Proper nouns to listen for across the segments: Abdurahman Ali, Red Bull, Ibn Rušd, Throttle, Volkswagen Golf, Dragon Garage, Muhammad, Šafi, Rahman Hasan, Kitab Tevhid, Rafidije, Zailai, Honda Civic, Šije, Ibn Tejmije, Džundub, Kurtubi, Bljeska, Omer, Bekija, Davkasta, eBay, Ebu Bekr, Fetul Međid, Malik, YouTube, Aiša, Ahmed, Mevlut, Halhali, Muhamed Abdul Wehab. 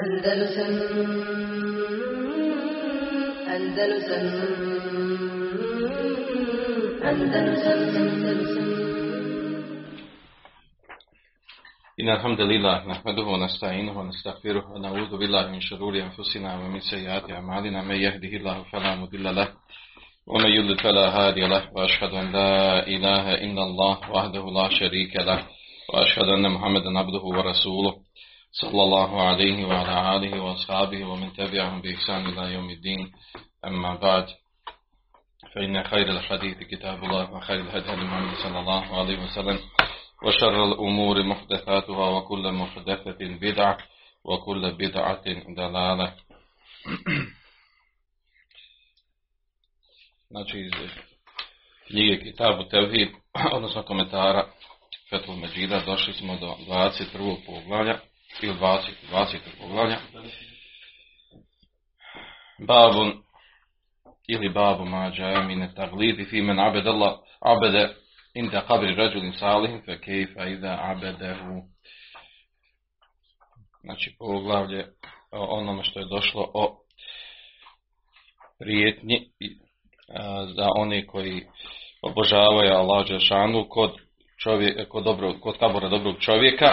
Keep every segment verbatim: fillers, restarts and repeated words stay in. Andalusam, Andalusam, Andalusam. Inna alhamdulillah, nahmaduhu wa nasta'inuhu wa nastaghfiruhu wa na'udhu billahi min shururi anfusina wa min sayyiati a'malina, man yahdihillahu fala mudilla lahu wa man yudlil fala hadiya lahu, wa ashhadu an la ilaha illa Allah wahdahu la sharika lahu wa ashhadu anna Muhammadan abduhu wa rasuluhu. Sallallahu alaihi wa ala alihi wa ashabihi wa min tabi'ahum bi ihsan ila yawmiddin, amma ba'd. Fa inna khayral hadithi kitabullah wa khayral hadi hadi Muhammad sallallahu alaihi wa sallam, wa sharral umuri muhdathatuha wa kullu muhdathatin bid'ah wa kullu bid'atin dalalah. Znači iz knjige Kitabu Tevhid, odnosno komentara Fetul Međida, došli smo do dvadeset prvog poglavlja ili dvadesetog poglavlja. Babun ili babu mađaja mine taglidi fi men abedallah abede inda qabri rađulin salihim fe kejfa ida abedehu. Znači poglavlje o onome što je došlo o prijetnji za one koji obožavaju Allah dželešanu kod čovjek, kod dobrog, kod kabura dobrog čovjeka.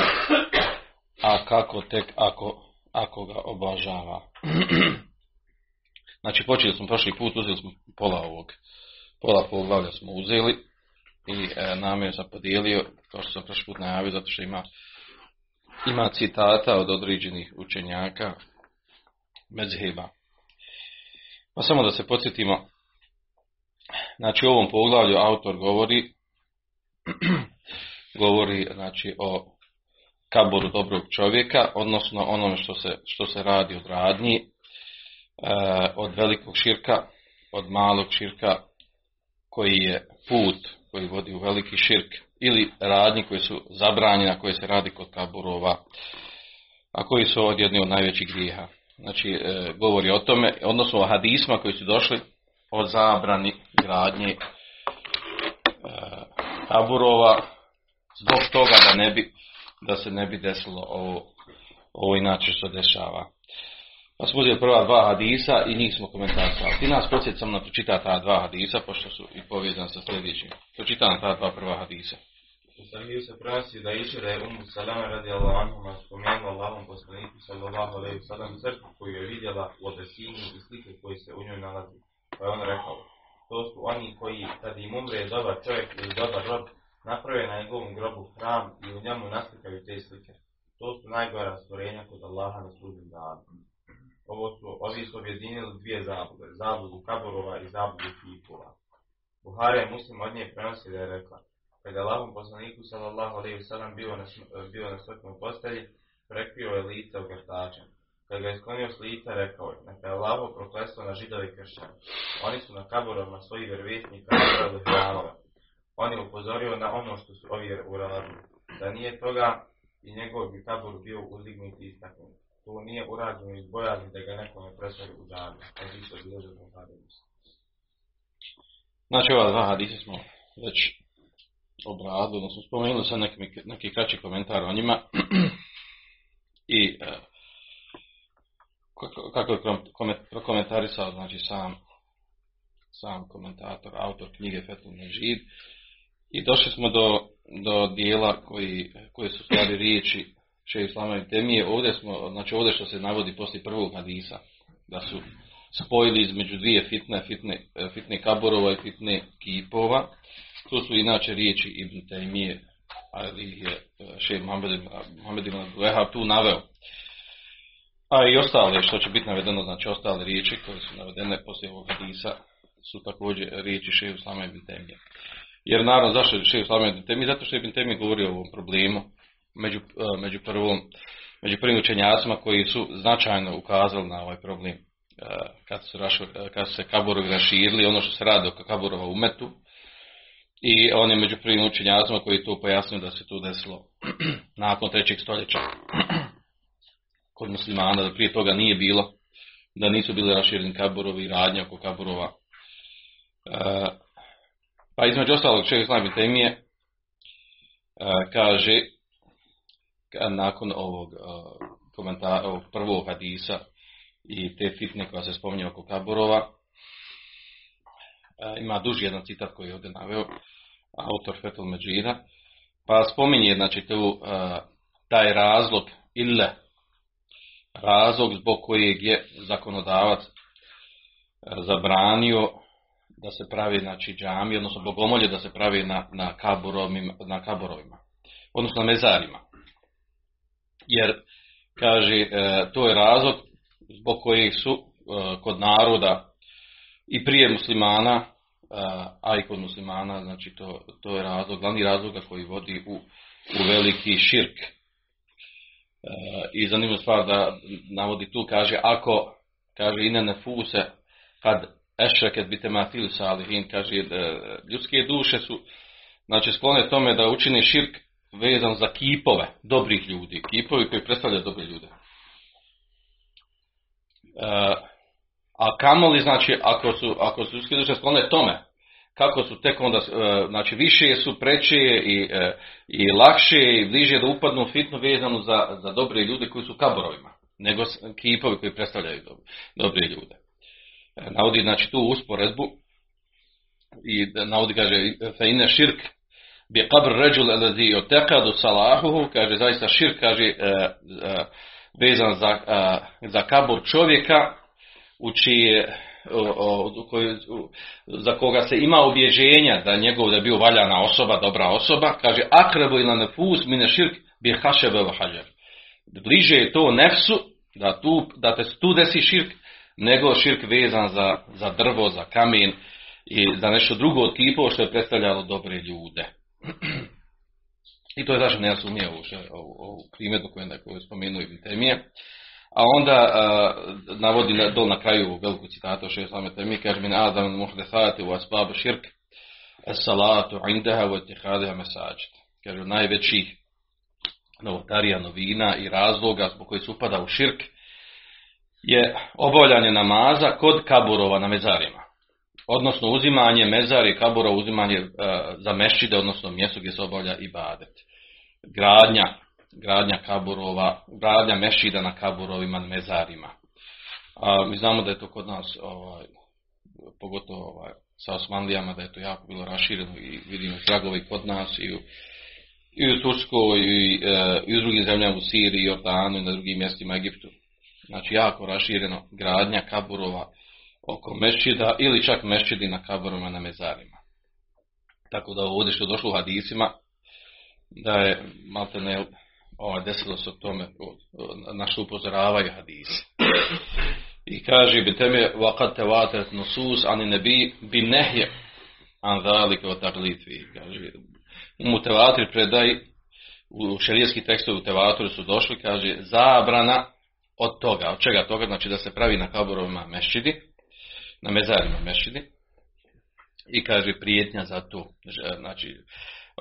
A kako tek ako, ako ga obožava. Znači počeli smo prošli put, uzeli smo pola ovog, pola poglavlja smo uzeli i e, namjerno sam podijelio, kao što sam prošli put najavio, zato što ima, ima citata od određenih učenjaka mezheba. Pa samo da se podsjetimo, znači u ovom poglavlju autor govori, govori znači o kaboru dobrog čovjeka, odnosno onome što se, što se radi od radnji, eh, od velikog širka, od malog širka, koji je put koji vodi u veliki širk, ili radnji koji su zabranjene, koje se radi kod kaburova, a koji su od jedni od najvećih grijeha. Znači, eh, govori o tome, odnosno o hadisma koji su došli o zabrani gradnji eh, kaburova, zbog toga da ne bi da se ne bi desilo ovo, ovo inače što dešava. Pa smo uzeli prva dva hadisa i njih smo komentarisali. Ti nas podsjeti sam na pročita ta dva hadisa, pošto su i povezani sa sljedećim. Pročitam ta dva prva hadisa. U Sahiju se prenosi da Iša da je Umu Salama radijallahu anhuma spomenula Allahom poslaniku sallallahu alejhi ve sellem crkvu koju je vidjela u odesinju i slike koji se u njoj nalazi. Pa je on rekao, to su oni koji kad im umre dobar čovjek ili dobar rob, naprave na njegovom grobu hram i u njemu naslikaju te slike. To su najgora stvorenja kod Allaha na sudnjem danu. Ovi su objedinili dvije zablude, zabludu kaburova i zabludu kipova. Buhari je Muslim od nje prenosi da je rekla, kad je Allahom poslaniku sallallahu alejhi ve sellem bio na smrtnoj postelji, prekrio je lice ogrtačem. Kad ga je sklonio s lica, rekao je, neka je Allahovo prokletstvo na židove i kršćane. Oni su na kaburovima svojih vjerovjesnika napravili hramove. On je upozorio na ono što su ovi uradili, da nije toga i njegov bi kabur bio uzdignut i istaknut. To nije urađeno iz bojazni da ga nekome presvori u džami. Znači ova dva hadisa smo već obradili, odnosno spomenuli sam neki, neki kraći komentar o njima i e, kako je prokomentarisao znači, sam, sam komentator, autor knjige Fetul Međid. I došli smo do, do dijela koji, koji su stvari riječi Šejha Islama i Temije. Ovdje smo, znači ovdje što se navodi poslije prvog hadisa, da su spojili između dvije fitne, fitne, fitne kaborova i fitne kipova. To su inače riječi Ibn Tejmije, ali je Šejh Muhamed Abdul Wehab tu naveo. A i ostale, što će biti navedeno, znači ostale riječi koje su navedene poslije ovog hadisa, su također riječi Šejha Islama i Temije. Jer naravno zašto je Šejh Muhamed Abdul Wehab? Zato što je Ibn Tejmije govorio o ovom problemu među, među, prvom, među prvim učenjacima koji su značajno ukazali na ovaj problem kad su, raš, kad su se kaborovi raširili, ono što se radi oko kaborova umetu, i on je među prvim učenjacima koji to pojasnio da se to desilo nakon trećeg stoljeća kod muslimana, da prije toga nije bilo, da nisu bili rašireni kaborovi i radnje oko kaborova. Pa između ostalog Šejh Islam ibn Tejmije kaže nakon ovog komentara prvog hadisa i te fitne koja se spominje oko kaburova. Ima duži jedan citat koji je ovdje naveo autor Fetul Međida, pa spominje znači tu taj razlog ili razlog zbog kojeg je zakonodavac zabranio da se pravi znači džamije, odnosno bogomolje da se pravi na, na, kaburovima, na kaburovima, odnosno na mezarima. Jer, kaže, to je razlog zbog kojeg su kod naroda i prije muslimana, a i kod muslimana, znači to, to je razlog, glavni razloga koji vodi u, u veliki širk. I zanimljiva stvar da navodi tu, kaže, ako, kaže, ine nefuse, kad ešreket bitematil salihin, kaže, ljudske duše su, znači, sklone tome da učini širk vezan za kipove dobrih ljudi, kipovi koji predstavljaju dobre ljude. E, a kamoli, znači, ako su, ako su ljudske duše sklone tome, kako su tek onda, znači, više su preče i, i lakše i bliže da upadnu fitnu vezanu za, za dobre ljude koji su u kaborovima, nego kipovi koji predstavljaju dobre, dobre ljude. Navodi, znači, tu usporedbu i navodi, kaže, feine širk bi kabr ređul elezi otekadu salahuhu, kaže, zaista širk, kaže, vezan za, za kabor čovjeka u čije, za koga se ima obježenja da njegov da je bio valjana osoba, dobra osoba, kaže akrebu ila nefus mine širk bi hašebe vahađer. Bliže je to nefsu, da, tu, da te tu desi širk, nego širk vezan za, za drvo, za kamen i za nešto drugo od kipova što je predstavljalo dobre ljude. I to je zašto ne razumije ovu, ovu, ovu primjedbu koju je spomenuo Ibn Tejmije. A onda uh, navodi na, dol na kraju veliku citatu o Šejhu Islamu Tejmije, kaže min azam muhdesati u asbabu širk as-salatu indaha wa ittihadeha mesajid. Kaže najveći novotarija, novina i razloga zbog koji se upada u širk je obavljanje namaza kod kaburova na mezarima. Odnosno uzimanje mezari i kabura, uzimanje uh, za mešćide, odnosno mjesto gdje se obavlja ibadet. Gradnja gradnja kaburova, gradnja mešida na kaburovima, na mezarima. A, mi znamo da je to kod nas, ovaj, pogotovo ovaj, sa Osmanlijama, da je to jako bilo rašireno i vidimo tragovi kod nas i u, i u Turskoj i, e, i u drugim zemljama, u Siriji, Jordanu i na drugim mjestima Egiptu. Znači jako rašireno gradnja kaburova oko mešida ili čak mešidi na kaburovima, na mezarima. Tako da ovdje što došlo u hadisima, da je malte ne... Ovo, desilo se o tome, na što upozoravaju hadisi. I kaže, bi teme, وَقَدْ تَوَاتَتْ نُسُوسْ عَنِ نَبِي بِنَهْيَ عَنْ ذَلِكَ وَتَقْلِتْوِهِ. Kaže, u tevatri predaj, u šerijski tekstovi u tevatru su došli, kaže, zabrana od toga. Od čega toga? Znači da se pravi na kaburovima mešćidi, na mezarima mešćidi. I kaže, prijetnja za to. Znači,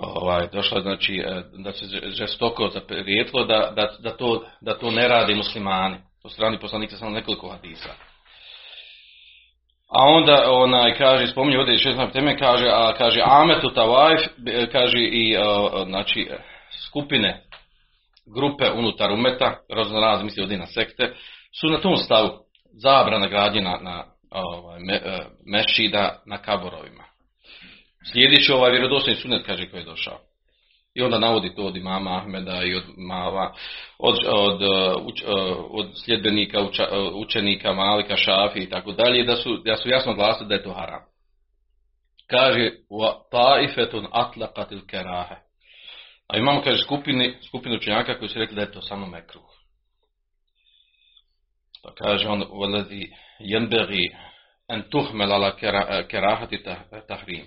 Ovaj, došlo znači da se žestoko zaprijetilo da, da, da, to, da to ne rade muslimani. Po strani poslanika samo nekoliko hadisa. A onda onaj kaže, spominje ovdje šesnaest teme, kaže, a kaže Ametu Tawajf, kaže i a, znači skupine, grupe unutar umeta, raznorazne misli ovdje na sekte, su na tom stavu zabrana gradnje na, na ovaj, me, mešida na kaborovima. Sljedeći ovaj vjerodostojni sunet, kaže, koji je došao. I onda navodi to od imama Ahmeda i od mava, od, od, uč, od sljedbenika, uča, učenika, Malika, Šafi i tako dalje, da su, da su jasno glasili da je to haram. Kaže, ta'ifetun atlaqatil karahe. A imamo, kaže, skupini, skupinu učenjaka koji su rekli da je to samo mekruh. Pa kaže on, velazi jenberi en tuhmel ala kerahati tahrim.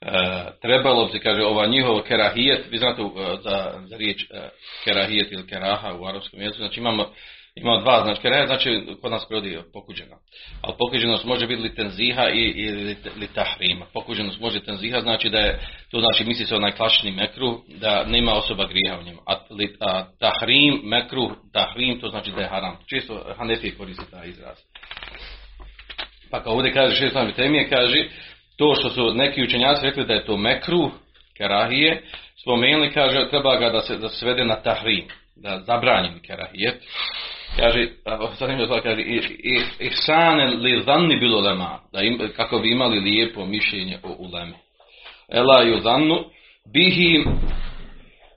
E, trebalo bi se, kaže, ova njihova kerahijet, vi znate za, za riječ e, kerahijet ili keraha u arapskom jeziku, znači imamo, imamo dva, znači kerahijet znači kod nas prevodi pokuđeno, ali pokuđenost može biti li tenziha i, i li, li tahrima. Pokuđenost može tenziha, znači da je, to znači misli se onaj klasični mekruh, da nema osoba grijeha u njemu, a, li, a tahrim, mekruh, tahrim, to znači da je haram. Čisto Hanefije koristi taj izraz. Pa kao ovdje kaže Šejh Muhamed Temije, kaže, to što su neki učenjaci rekli da je to mekruh, kerahije, spomenuli, kaže, treba ga da se, da se svede na tahrim, da zabranim kerahijet. Kaže, zanimljivo, kaže, ihsane li zanni bilo lema, da im, kako bi imali lijepo mišljenje o ulemi. Ela ju zannu, bihi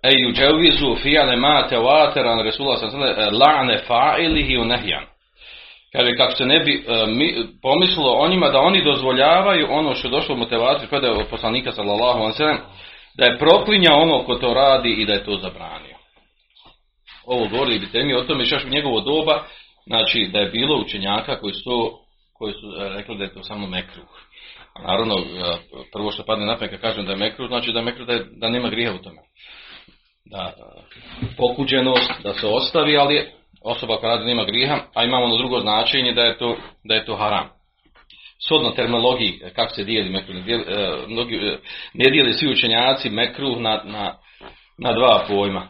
eju džavizu fijale mate vateran Resulullah sallallahu alejhi ve sellem la'ne fa'ilihi u nehjan. Kaže, kako se ne bi uh, mi, pomislilo o njima da oni dozvoljavaju ono što je došlo u motivaciju predaje od poslanika sallallahu alejhi ve sellem, da je proklinja ono ko to radi i da je to zabranio. Ovo govorili bi temi o tome čak u njegovo doba, znači da je bilo učenjaka koji su, koji su rekli da je to samo mekruh. A naravno, prvo što padne na pamet kad kažem da je mekruh, znači da je mekruh da, je, da nema grijeha u tome. Da, pokuđenost, da se ostavi, ali osoba koja radi nema grijeha, a imamo ono drugo značenje da je to, da je to haram. Shodno terminologiji, kako se dijeli mekruh, ne dijeli svi učenjaci mekruh na, na, na dva pojma.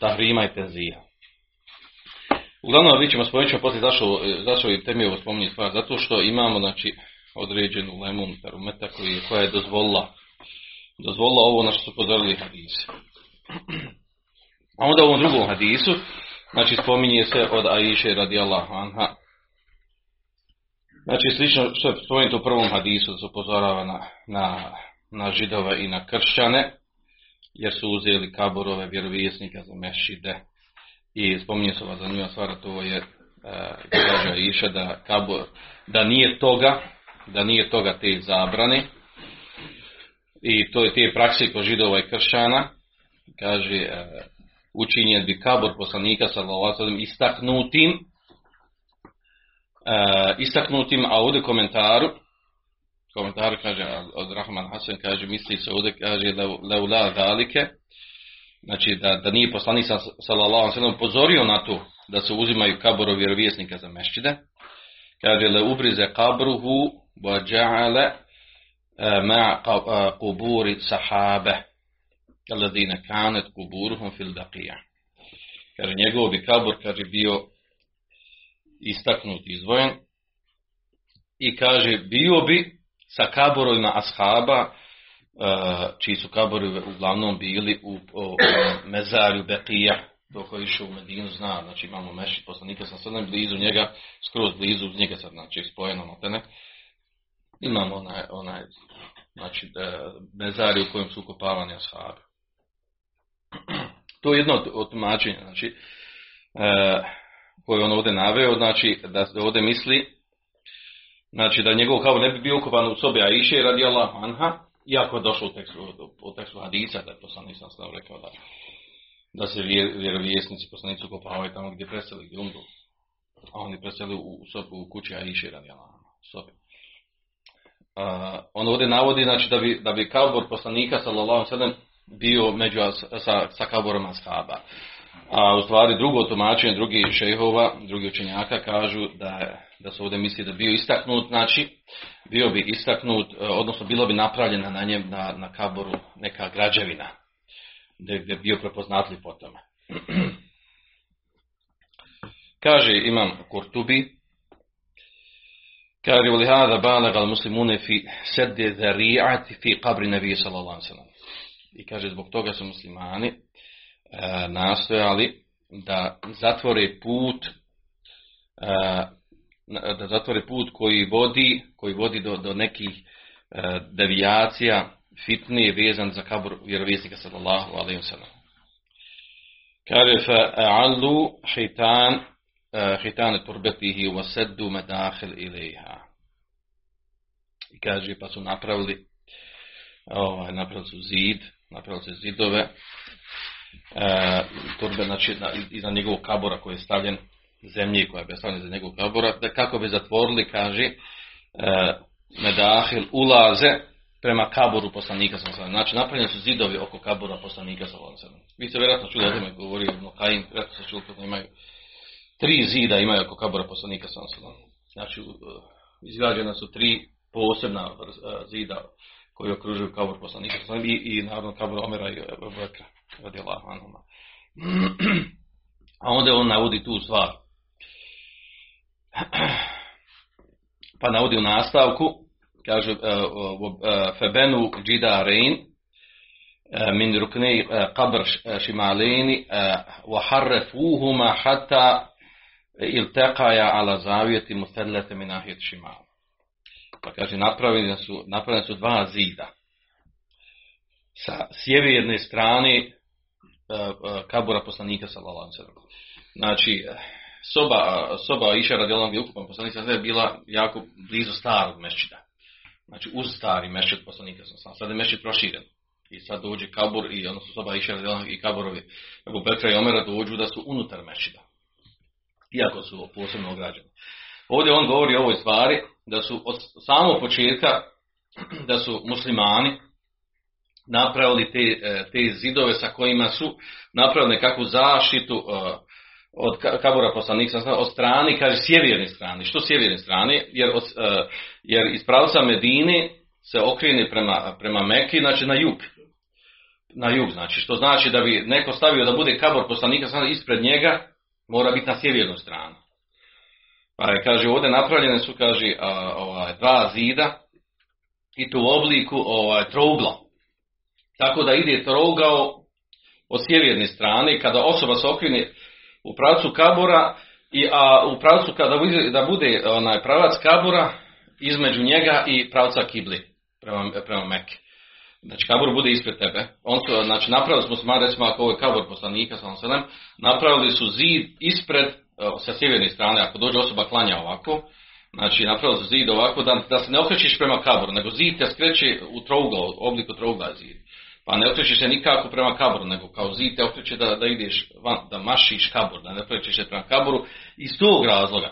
Tahrima i tenzija. Uglavnom, vi ćemo spomenuti ćemo poslije zašto, zašto je temijevo spominje stvar. Zato što imamo znači, određenu lemu unutar umeta koji, koja je dozvolila, dozvolila ovo na što su upozorili hadise. A onda u ovom drugom hadisu znači, spominje se od Aiše radijallahu anha. Znači slično što je spomenuto u prvom hadisu da se upozorava na, na, na židove i na kršćane. Jer su uzeli kaborove vjerovjesnika za mešide i spominje se ova zanimljiva stvar, to je kaže Aiša da, kabor, da nije toga, da nije toga te zabrane i to je te prakse kod židova i kršćana, kaže učinjen bi kabor poslanika sallallahu alejhi ve sellem istaknutim, istaknutim, a ovdje komentaru komentar kaže od Rahman Hasan kaže misli se ovdje kaže leula zalike, znači da, da nije poslanik sallallahu alejhi ve sellem upozorio na to da se uzimaju kaborovi vjerovjesnika za mešćide, kaže le ubrize kabruhu wa ja'ala ma quburi sahabe alladina kanat quburuhum fil baqiya, kaže njegov bi kabor kaže bio istaknut, izdvojen i kaže bio bi sa kaborovima ashaba, čiji su kaborovi uglavnom bili u mezarju Bekija, dok je išao u Medinu, zna, znači imamo mešćid poslanika, sam sad ne blizu njega, skroz blizu uz njega sad, znači spojeno na tene. Imamo onaj, onaj znači, mezarju u kojem su ukopavani ashabi. To je jedno od tumačenja, znači, koje on ovdje naveo, znači da ovdje misli, znači da njegov kabor ne bi bio ukopan u sobi Aiše radijallahu anha, iako je došlo u tekstu, u tekstu hadisa da je poslanik sam sam rekao da, da se vjerovjesnici poslanici ukopavaju tamo gdje preseli, gdje umru, a oni preseli u, sobi, u kući Aiše radijallahu anha, u sobi. Uh, on ovdje navodi znači, da, bi, da bi kabor poslanika sallallahu alejhi ve sellem bio među as, sa, sa kaborom ashaba. A u stvari drugo tumačenje drugih šejhova, drugih učenjaka kažu da, da se ovdje misli da bio istaknut, znači bio bi istaknut, odnosno bilo bi napravljena na njem na, na kaboru neka građevina gdje je bio prepoznatljiv po tome. Kaže imam Kurtubi, kaže li hada balagha al-muslimune fi sadd zari'ati fi qabri nabi sallallahu alejhi ve sellem. I kaže zbog toga su muslimani E, nastojali da zatvore put e, da zatvore put koji vodi koji vodi do, do nekih e, devijacija fitni vezan za kabur vjerovjesnika sallallahu alejhi ve sellem. Kaže fa'alu hitan hitan turbatihi wa saddu madakhil ilayha. I kaže pa su napravili ovaj napravili su zid, napravili su zidove E, turbe, znači iza njegovog kabora koji je stavljen zemlji koja je stavljena za njegovog kabora, da kako bi zatvorili, kaže e, medahil ulaze prema kaboru poslanika sallallahu alejhi ve sellem. Znači napravljeni su zidovi oko kabora poslanika sallallahu alejhi ve sellem. Vi ste vjerojatno čuli o tome govori Ibn Kajjim, vjerojatno se čuli kako imaju tri zida imaju oko kabora poslanika sallallahu alejhi ve sellem. Znači izgrađena su tri posebna zida koji okružuju kabor poslanika sallallahu alejhi ve sellem i, i naravno kabor Omera i Ebu Bekra. A onda on navodi tu stvar. Pa navodi u nastavku, kaže Febenu Džidarein من ركني قبر شمالين وحرفوهما حتى التقيا على زاوية مثلثة من ناحية الشمال. Pa kaže, napravljena su, napravljena su dva zida. Sa sjeverne strane kabura poslanika sallallahu alejhi ve sellem. Znači, soba, soba Aiše radijallahu anha ukupan poslanika je bila jako blizu starog meščida. Znači, uz stari meščid poslanika sallallahu alejhi ve sellem. Sad je meščid proširen. I sad dođe kabur, i odnosno soba Aiše radijallahu anha i kaburovi Ebu Bekra i Omera dođu da su unutar meščida. Iako su posebno ograđeni. Ovdje on govori o ovoj stvari, da su od samog početka, da su muslimani napravili te, te zidove sa kojima su napravili nekakvu zaštitu od kabura poslanika, od strani, kaže sjeverne strane. Što sjeverne strane? Jer, od, jer iz pravca Medine se okrene prema, prema Meki, znači na jug. Na jug, znači. Što znači da bi neko stavio da bude kabur poslanika ispred njega, mora biti na sjevernu stranu. Pa kaže, ovdje napravljene su, kaže, ovaj, dva zida i tu obliku ovaj, trougla. Tako da ide trougao od sjeverne strane, kada osoba se okrene u pravcu kabura, i, a u pravcu kada da bude onaj pravac kabura između njega i pravca kibli prema, prema Mekke. Znači, kabur bude ispred tebe. On su, znači, napravili smo, sma, recimo, ako ovo je kabur poslanika, sallam, napravili su zid ispred, sa sjeverne strane, ako dođe osoba klanja ovako, znači napravili su zid ovako, da, da se ne okrećiš prema kaburu, nego zid te skreće u trougao, obliku trougla zid. Pa ne okrećiš se nikako prema kaburu, nego kao zid te okreće da, da ideš van, da mašiš kabur, da ne okrećiš se prema kaburu, iz tog razloga.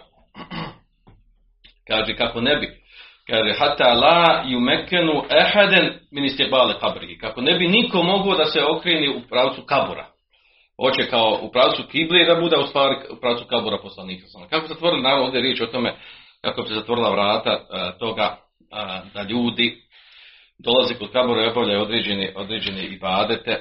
Kaže, kako ne bi, kaže, hata la yumekenu ehaden min istiqbal kabri, kako ne bi niko mogao da se okreni u pravcu kabura. Hoće kao u pravcu kible da bude u stvari u pravcu kabura poslanika. Kako se zatvorili, naravno ovdje je riječ o tome kako se zatvorila vrata e, toga e, da ljudi dolaze kod kabura i obavljaju određene, određene ibadete e,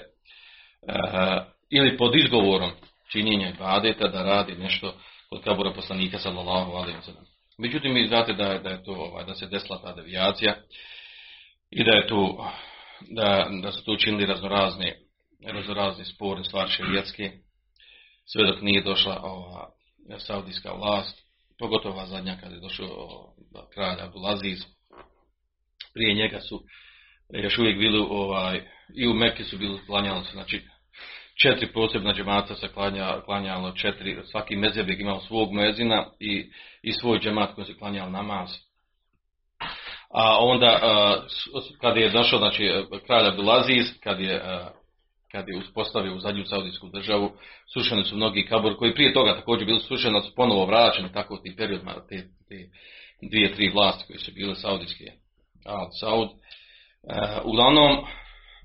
ili pod izgovorom činjenja ibadeta da radi nešto kod kabura poslanika sallallahu alejhi ve sellem. Međutim, vi znate da, da je to ovaj, da se desila ta devijacija i da je tu da, da su tu učinili raznorazne raznorazne sporne stvari šerijatske, sve dok nije došla ova saudijska vlast, pogotovo ova zadnja kada je došao kralj Abdulaziz. Prije njega su još uvijek bili ovaj, i u Mekke su bili, klanjalo se, znači četiri posebna džemata se klanja, klanjalo četiri, svaki mezheb je imao svog muezina i, i svoj džemat koji se klanjao namaz. A onda kada je došao, znači kralj Abdulaziz, kada je kad je uspostavio u zadnju saudijsku državu, sušeni su mnogi kaburi, koji prije toga također bili sušeni, su ponovo vraćeni, tako u tim periodima, te, te dvije, tri vlasti koje su bile saudijske. Al Saud. E, uglavnom,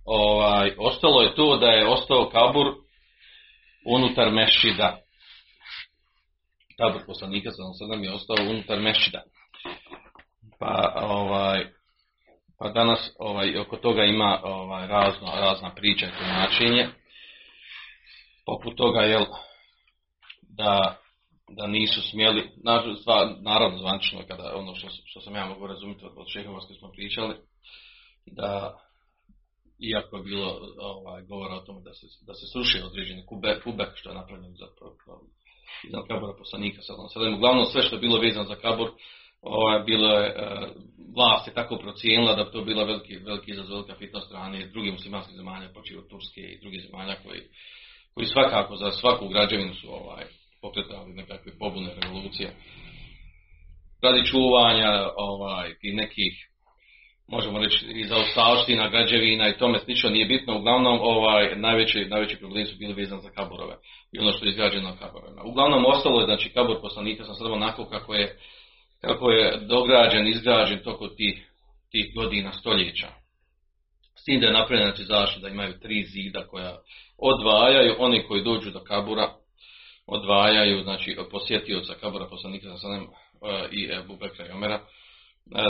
ovaj, ostalo je to da je ostao kabur unutar meščida. Kabur poslanika sallallahu alejhi ve sellem je ostao unutar meščida. Pa, ovaj... Pa danas ovaj, oko toga ima ovaj, razno, razna priča i tumačenje. Poput toga je da, da nisu smjeli, naravno zvančno, kada ono što, što sam ja mogu razumjeti od šehova koji smo pričali, da iako je bilo ovaj, govora o tome da se, da se sruši određeni kubek, kubek što je napravljeno za iznad kabura poslanika. Sada, uglavnom sve što je bilo vezano za kabur, Ovaj, bilo je, vlast je tako procijenila da bi to bila veliki, veliki izazov, velika fitna strane drugih muslimanskih zemalja, počev od Turske i drugih zemalja koji, koji svakako za svaku građevinu su ovaj, pokretali nekakve pobune, revolucije radi čuvanja ovaj, i nekih, možemo reći, i zaostavština, građevina i tome slično, nije bitno. Uglavnom, ovaj, najveći, najveći problemi su bili vezani za kaburove i ono što je izgrađeno kaburovima. Uglavnom, ostalo je, znači, kabur poslanika sam sada onako kako je kako je dograđen, izgrađen toko tih, tih godina, stoljeća. S tim da je napravljena zaštita, da imaju tri zida koja odvajaju oni koji dođu do kabura, odvajaju, znači, posjetioca kabura poslanika sallallahu alejhi ve sellem i Ebu Bekra i Omera,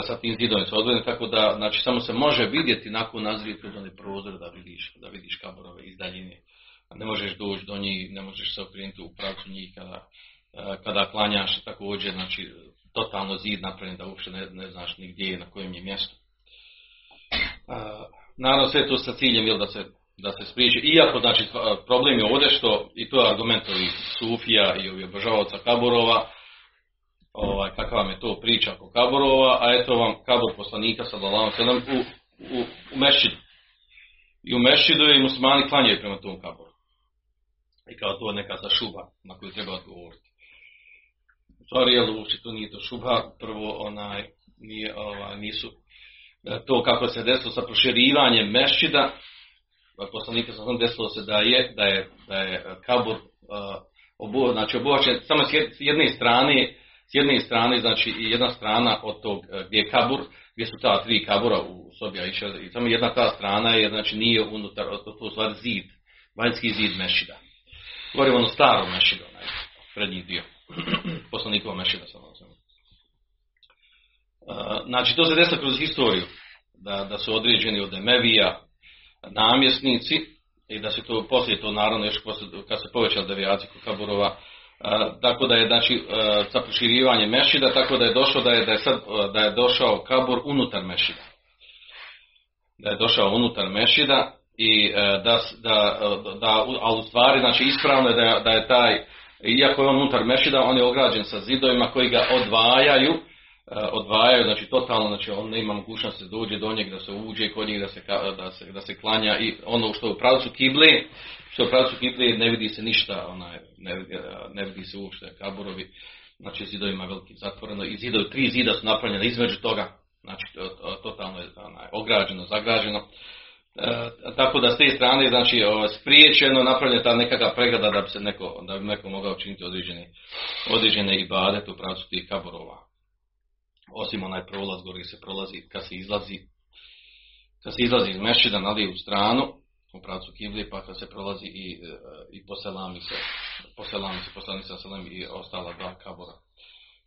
sa tim zidom su odvojeni, tako da, znači, samo se može vidjeti nakon nazrijeti onaj prozor da vidiš, da vidiš kaburove iz daljine. Ne možeš doći do njih, ne možeš se okrenuti u pravcu njih kada, kada klanjaš, također, znači, totalno zid napravljen da uopšte ne, ne znaš ni gdje je, na kojem je mjestu. E, naravno sve to sa ciljem je da se da se spriječi, iako znači problem je ovdje što, i to je argument ovih sufija i ovih obožavaoca kaborova, ovaj, kakva vam je to priča oko kaborova, a eto vam kabor poslanika sallallahu alejhi ve sellem u, u, u mešćidu. I u mešćidu je i muslimani klanjaju prema tom kaboru. I kao to neka sa šuba na koju treba odgovoriti. U stvari, jel, uopće to nije to šuba, prvo onaj, nije, ovaj, nisu to kako se desilo sa proširivanjem mešćida, poslanika sam desilo se da je, da je, da je kabur uh, obo, znači obočen samo s jedne strane, s jedne strane, znači jedna strana od tog gdje je kabur, gdje su ta tri kabura u sobi Aiše, i samo jedna ta strana je, znači nije unutar, to je stvar zid, vanjski zid mešida. Govorimo ono staro mešido, onaj prednji dio, poslanikova mešida sam ono znam. Uh, znači to se desilo kroz historiju, da, da su određeni od Emevija namjesnici i da se to poslije to naravno još poslije, kad se povećala devijacija kaburova, a, tako da je znači a, sa proširivanjem mešida, tako da je došao da je da je sad da je došao kabur unutar mešida. Da je došao unutar mešida i a, da da da a u stvari znači ispravno je da, da je taj, iako je on unutar mešida, on je ograđen sa zidovima koji ga odvajaju. odvajaju, znači totalno, znači on nema mogućnost da se dođe do njeg, da se uđe kod njeg, da se, da se, da se klanja, i ono što je u pravcu kible, što je u pravcu kible ne vidi se ništa, onaj, ne, ne vidi se uopšte kaburovi, znači zidovima velikim zatvoreno, i zidovi, tri zida su napravljena između toga, znači totalno je onaj, ograđeno, zagrađeno, e, tako da s te strane, znači spriječeno, napravljena ta nekakva pregrada da bi se neko, da bi neko mogao činiti određene, određene ibadete u pravcu tih kaburova. Osim onaj prolaz gore se prolazi kad se izlazi kad se izlazi iz mešida na lijevu stranu u pravcu kibli, pa kad se prolazi i, i poselami se poselami se, poselami se, poselami i ostala dva kabora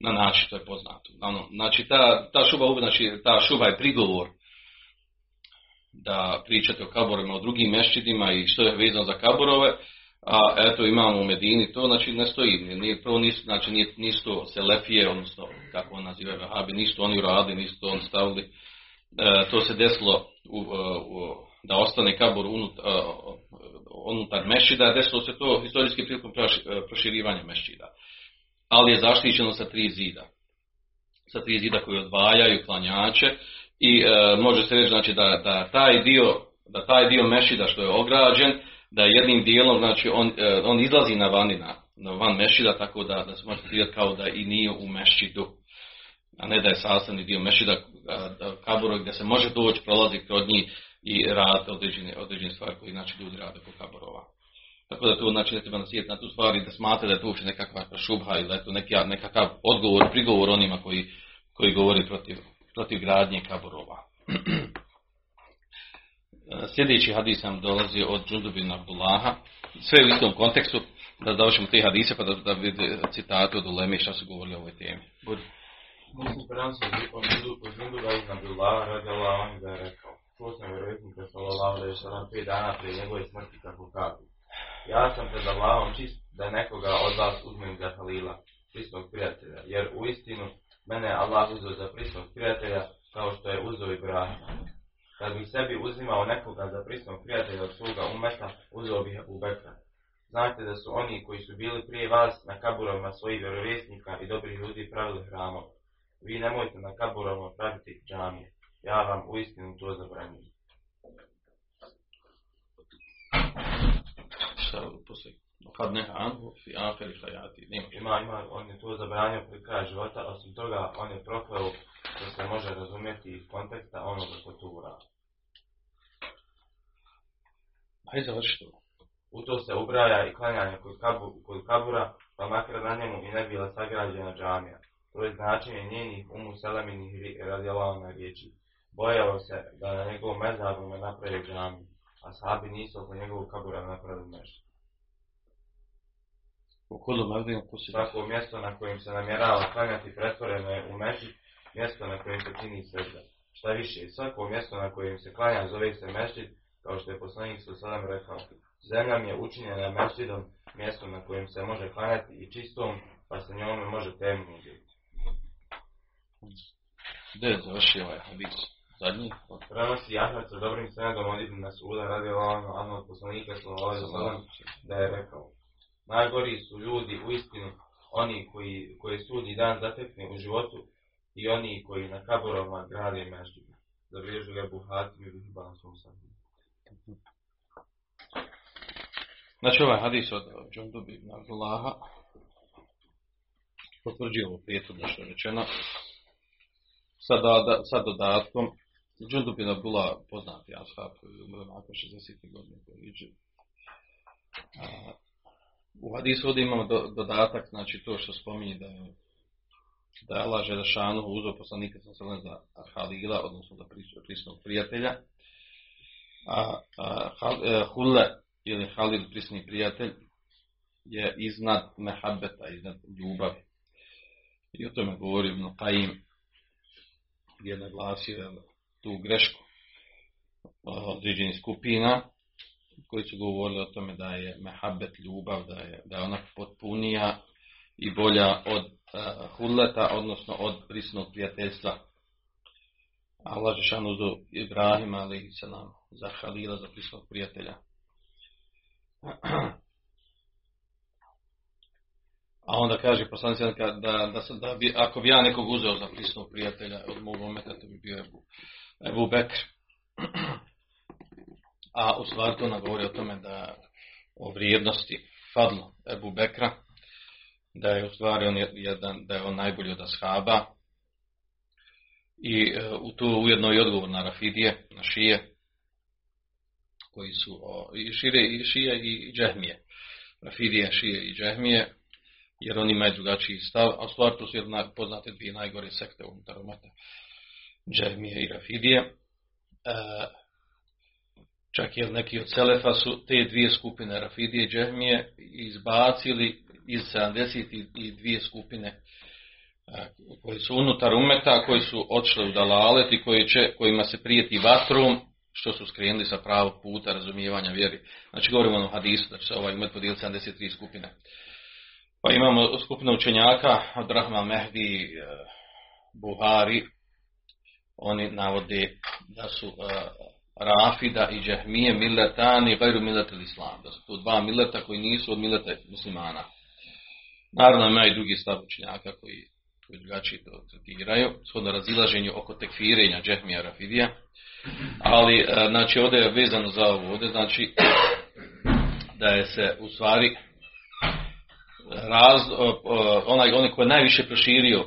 na način to je poznato. Znači ta, ta, šuba, znači, ta šuba je prigovor da pričate o kaborima, o drugim mešidima i što je vezano za kaborove, a eto imamo u Medini to, znači ne stoji, nije, prvo nisu, znači nije, nisu to Selefije, odnosno kako on naziva Vehabi, nisu oni uradili, nisu to oni stavili, e, to se desilo u, u, da ostane kabor unut, uh, unutar mešida, desilo se to historijski prilikom proširivanja mešida, ali je zaštićeno sa tri zida, sa tri zida koji odvajaju klanjače i e, može se reći znači, da, da taj dio, da taj dio mešida što je ograđen, da jednim dijelom, znači on, on izlazi na vanina, na van mešida, tako da, da se može vidjeti kao da i nije u mešidu, a ne da je sastavni dio mešida kabura gdje se može doći, prolaziti od njih i raditi određene, određene stvari koje znači ljudi rade kod kaburova. Tako da to znači ne treba nasijeti na tu stvar i da smatra da je to uopće nekakva šubha ili da je to neki, nekakav odgovor, prigovor onima koji, koji govori protiv, protiv gradnje kaburova. Sljedeći hadis nam dolazi od Džunduba ibn Abdullaha, sve u istom kontekstu, da završimo te hadise pa da, da vidi citate od uleme šta su govorili o ovoj temi. Budi. Mislim prenosi od Džunduba ibn Abdullaha radijallahu anhu da je rekao: čuo sam vjerovjesnika sallallahu alejhi ve sellem pet dana prije njegove smrti kako kaže: ja sam pred Allahom čist da nekoga od vas uzmem za halila, prisnog prijatelja, jer u istinu mene Allah uzeo za prisnog prijatelja kao što je uzeo Ibrahima. Kad bih sebi uzimao nekoga za prisnog prijatelja od svoga umeta, uzeo bih Ebu Bekra. Znate da su oni koji su bili prije vas na kaburovima svojih vjerovjesnika i dobrih ljudi pravili hramove. Vi nemojte na kaburovima praviti džamije. Ja vam uistinu to zabranjujem. Ima, ima, on je to zabranio pri kraju života, osim toga on je prokleo, što se može razumjeti iz konteksta onoga što tu uradi. Hajde završi to. U to se ubraja i klanjanje kod, kabu, kod kabura, pa makar na njemu i ne bila sagrađena džamija. To je značenje njenih umu seleminih radijalavna riječi. Bojao se da na njegovom mezaru ne napravi džamiju, a sahabi nisu oko njegovog kabura napravili mešid. Svako mjesto na kojem se namjerava klanjati pretvoreno je u mešid, mjesto na kojem se čini srđa. Šta više, svako mjesto na kojem se klanja zove se mešid, kao što je poslanik sallallahu alejhi ve sellem rekao: zemlja mi je učinjena mešidom, mjestom na kojem se može klanjati i čistom, pa se njome može temu uzeti. Gdje je završio ovaj hadis? zadnji. Prenosi Ahmed sa dobrim senedom od Ibn Mas'uda radijallahu anhu od poslanika sallallahu alejhi ve sellem da je rekao: najgori su ljudi u istinu oni koji, koji sudnji dan zatekne u životu i oni koji na kaborovima grade mešćine. Zabilježu ga Buhari i Ibn Kajjim. Znači ovaj hadis od Džundub ibn Abdullaha potvrđuje ovo prijetno što je rečeno. Sa, da, sa dodatkom, Džundub ibn Abdullah poznati ashab koji je umro nakon šezdeset godine koji iđe. U hadisu ovdje imamo do, dodatak, znači to što spominje da je da je Allah Želešanuhu uzeo poslanika sallallahu alejhi ve sellem za halila, odnosno za prisnog prijatelja. A, a hal, e, Hulle ili Halil, prisni prijatelj, je iznad mehabbeta, iznad ljubavi. I o tome govori Ibn Kajjim, gdje naglasio tu grešku određenih skupina koji su govorili o tome da je mehabbet ljubav, da je, da je ona potpunija i bolja od uh, hulleta, odnosno od prisnog prijateljstva. Allah Žešan uzu Ibrahima, ali se nam za halila, za prisnog prijatelja. A onda kaže poslanik da, da, da bi, ako bi ja nekog uzeo za prisnog prijatelja od mog ometa, to bi bio Ebu, Ebu Bekr. A u stvari to nagovori o tome da o vrijednosti fadlu Ebu Bekra, da je u stvari on jedan, da je on najbolji od ashaba. I e, u to ujedno i odgovor na Rafidije, na Šije, koji su o, i šire i Šije i Džehmije. Rafidije, Šije i Džehmije, jer oni imaju drugačiji stav, a u stvari to su jedna, poznate dvije najgore sekte unutar umeta, Džehmije i Rafidije. E, čak i neki od Selefa su te dvije skupine, Rafidije i Džehmije, izbacili iz sedamdeset dva skupine koji su unutar umeta, koji su odšli u dalalet i koji će, kojima se prijeti vatrom, što su skrenuli sa pravog puta razumijevanja vjeri. Znači govorimo o hadisu, da će se ovaj umet podijeliti sedamdeset tri skupine. Pa imamo skupinu učenjaka, Abdurahman Mehdi, Buhari, oni navode da su uh, Rafida i Džehmije miletani, gajru miletel islam, da su to dva mileta koji nisu od mileta muslimana. Naravno ima i drugi stav učenjaka koji koji drugačiji to tretiraju, shodno razilaženju oko tekfirenja Džehmija Rafidija, ali znači ovdje je vezano za ovo ovdje, znači da je se u stvari raz, onaj, onaj koji je najviše proširio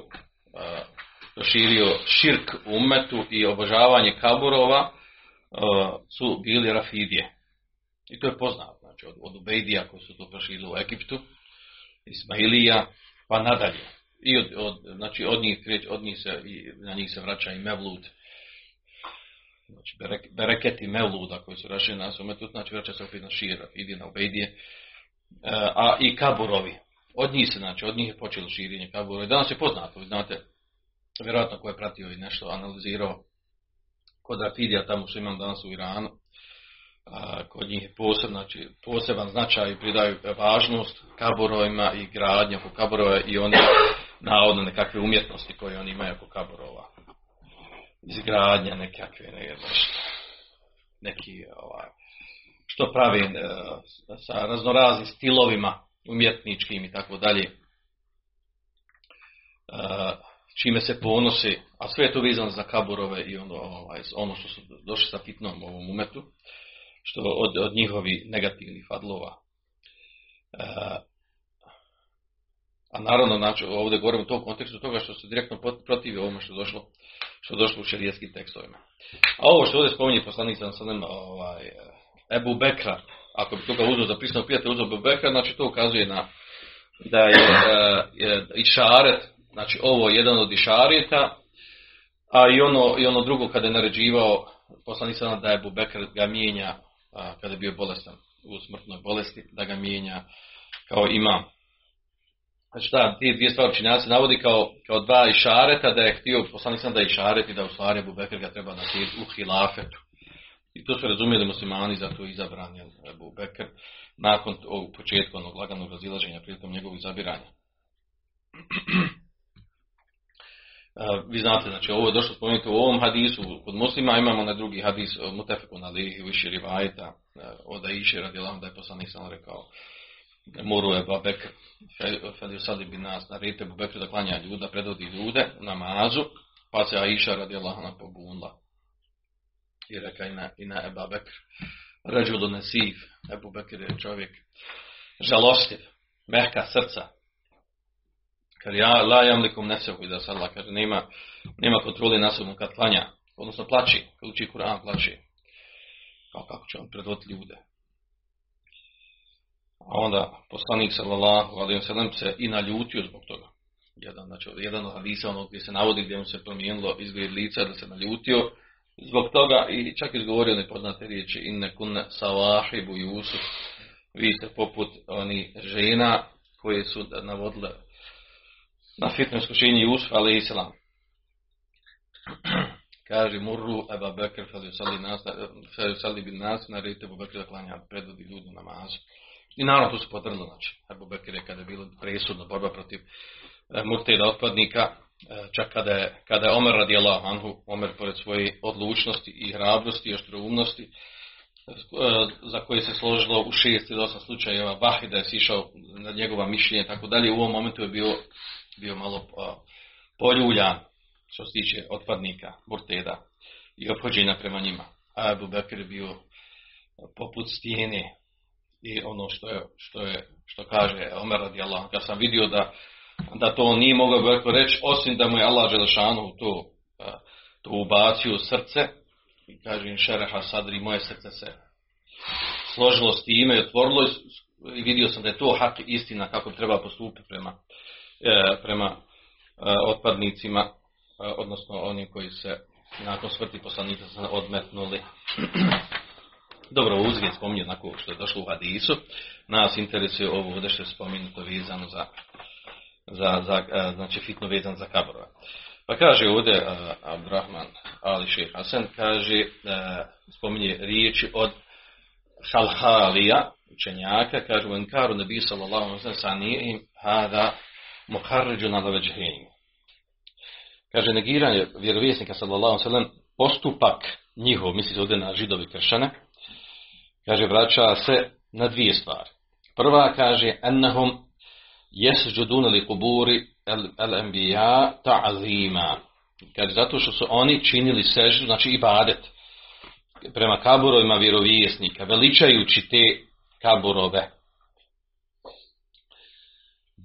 proširio širk umetu i obožavanje kaburova su bili Rafidije. I to je poznato, znači od, od Ubejdija koji su to proširili u Egiptu, Ismailija, pa nadalje. I od, od, znači od njih, od njih se, i na njih se vraća i Mevlut. Znači berek, bereketi Mevluda koji su rašili na sumetu, znači vraća se opet na Šira, ide na Ubejdije. E, a i kaburovi. Od njih se, znači od njih je počelo širenje kaburovi. Danas je poznato, znate, vjerojatno ko je pratio i nešto analizirao. Kod Rafidija, tamo što imam danas u Iranu, a, kod njih je poseb, znači, poseban značaj, pridaju važnost kaburovima i gradnje oko kaburova i oni navodno nekakve umjetnosti koje oni imaju oko kaburova. Izgradnja nekakve, ne znam što, neki, ovaj, što pravi e, sa raznoraznim stilovima umjetničkim i tako dalje, čime se ponosi, a sve je to vezano za kaburove i ono, ovaj, ono što su došli sa fitnom ovom umetu, što od, od njihovi negativnih fadlova. E, A naravno, znači, ovdje govorimo u tom kontekstu toga što se direktno protivi ovome što je došlo, što je došlo u šerijetskim tekstovima. A ovo što ovdje spominje poslanik sallallahu alejhi ve sellem, ovaj, Ebu Bekra, ako bi toga uzeo za prisnog prijatelja, uzeo Ebu Bekra, znači to ukazuje na da je e, išaret, znači ovo je jedan od išareta, a i ono, i ono drugo kada je naređivao poslanik sallallahu alejhi ve sellem da Ebu Bekra ga mijenja, a, kada je bio bolestan, u smrtnoj bolesti, da ga mijenja kao imam. Znači ta, ti dvije stvari učinjaci navodi kao, kao dva išareta, da je htio poslanik sam da išareti, da u stvari Ebu Bekr ga treba naslijediti u hilafetu. I to su razumijeli muslimani, zato je izabran Ebu Bekr nakon ovog početka onog laganog razilaženja prilikom njegovog izabiranja. vi znate, znači ovo je došlo spomenuti u ovom hadisu kod muslima, imamo na drugi hadis mutefekun alihi više rivajeta od Aiše radijallahu anha da je poslanik sam rekao moru Ebu Bekr Feliusadi bi nas naredite Ebu Bekru da klanja ljuda, predvodi ljude u namazu, pa se Aiša radijallahu anha pobunila i reka ina, ina Ebu Bekr ređulu nesiv, Ebu Bekr je čovjek žalostiv, mehka srca. Jer ja lajam likom nesehu i da se Allah kaže, nema, nema kontrole na sobom kad klanja, odnosno plaći, kad uči Kur'an plaći. Kao kako će on predvoditi ljude. A onda poslanik sallallahu alejhi ve sellem se i naljutio zbog toga. Jedan, znači, jedan od hadisa ono gdje se navodi gdje mu se promijenilo izgled lica da se naljutio zbog toga i čak izgovorio nepoznate riječi inne kunne sawahibu Jusuf. Vi ste poput oni žena koje su navodile na fitno iskušenje Jusuf alejhi selam. Kaže murru Ebu Bekr feliusalli bin nas, naredite Ebu Bekr da klanja, predvodi ljudi namazu. I naravno tu se podvrlo, znači Ebu Bekr je kada je bila presudna borba protiv e, murteda otpadnika, e, čak kada je, kada je Omer radijallahu anhu, Omer pored svoje odlučnosti i hrabrosti i oštroumnosti, e, za koje se složilo u šest ili osam slučajeva Vahida da je sišao na njegova mišljenja, tako dalje, u ovom momentu je bio bio malo poljuljan što se tiče otpadnika, murteda i ophođenja prema njima. A Ebu Bekr bio poput stijene i ono što je, što je što kaže Omer radijallahu anhu, kad sam vidio da, da to nije mogao Bekr reći, osim da mu je Allah dželešanu to, to ubacio u srce i kaže in šereha sadri, moje srce se složilo s time, otvorilo i vidio sam da je to hak istina kako treba postupiti prema E, prema e, otpadnicima, e, odnosno oni koji se nakon smrti poslanika odmetnuli. Dobro, uzgled spominje onako što je došlo u hadisu. Nas interesuje ovo ovdje što je spomenuto vezano za, za, za e, znači fitno vezano za kaborove. Pa kaže ovdje e, Abdurahman Ali Šejh Hasan, kaže, e, spominje riječi od Halhalija, učenjaka, kaže u enkaru nebi sallallahu alejhi ve sellem hada muharređu na veđhenju. Kaže, negiranje vjerovjesnika sallallahu alejhi ve sellem, postupak njihov, misli se ovdje na židovi kršćane, kaže, vraća se na dvije stvari. Prva, kaže, ennahum jesđudune li kuburi al-anbiya ta'zima. Kaže, zato što su oni činili seždu, znači ibadet, prema kaburovima vjerovjesnika, veličajući te kaburove.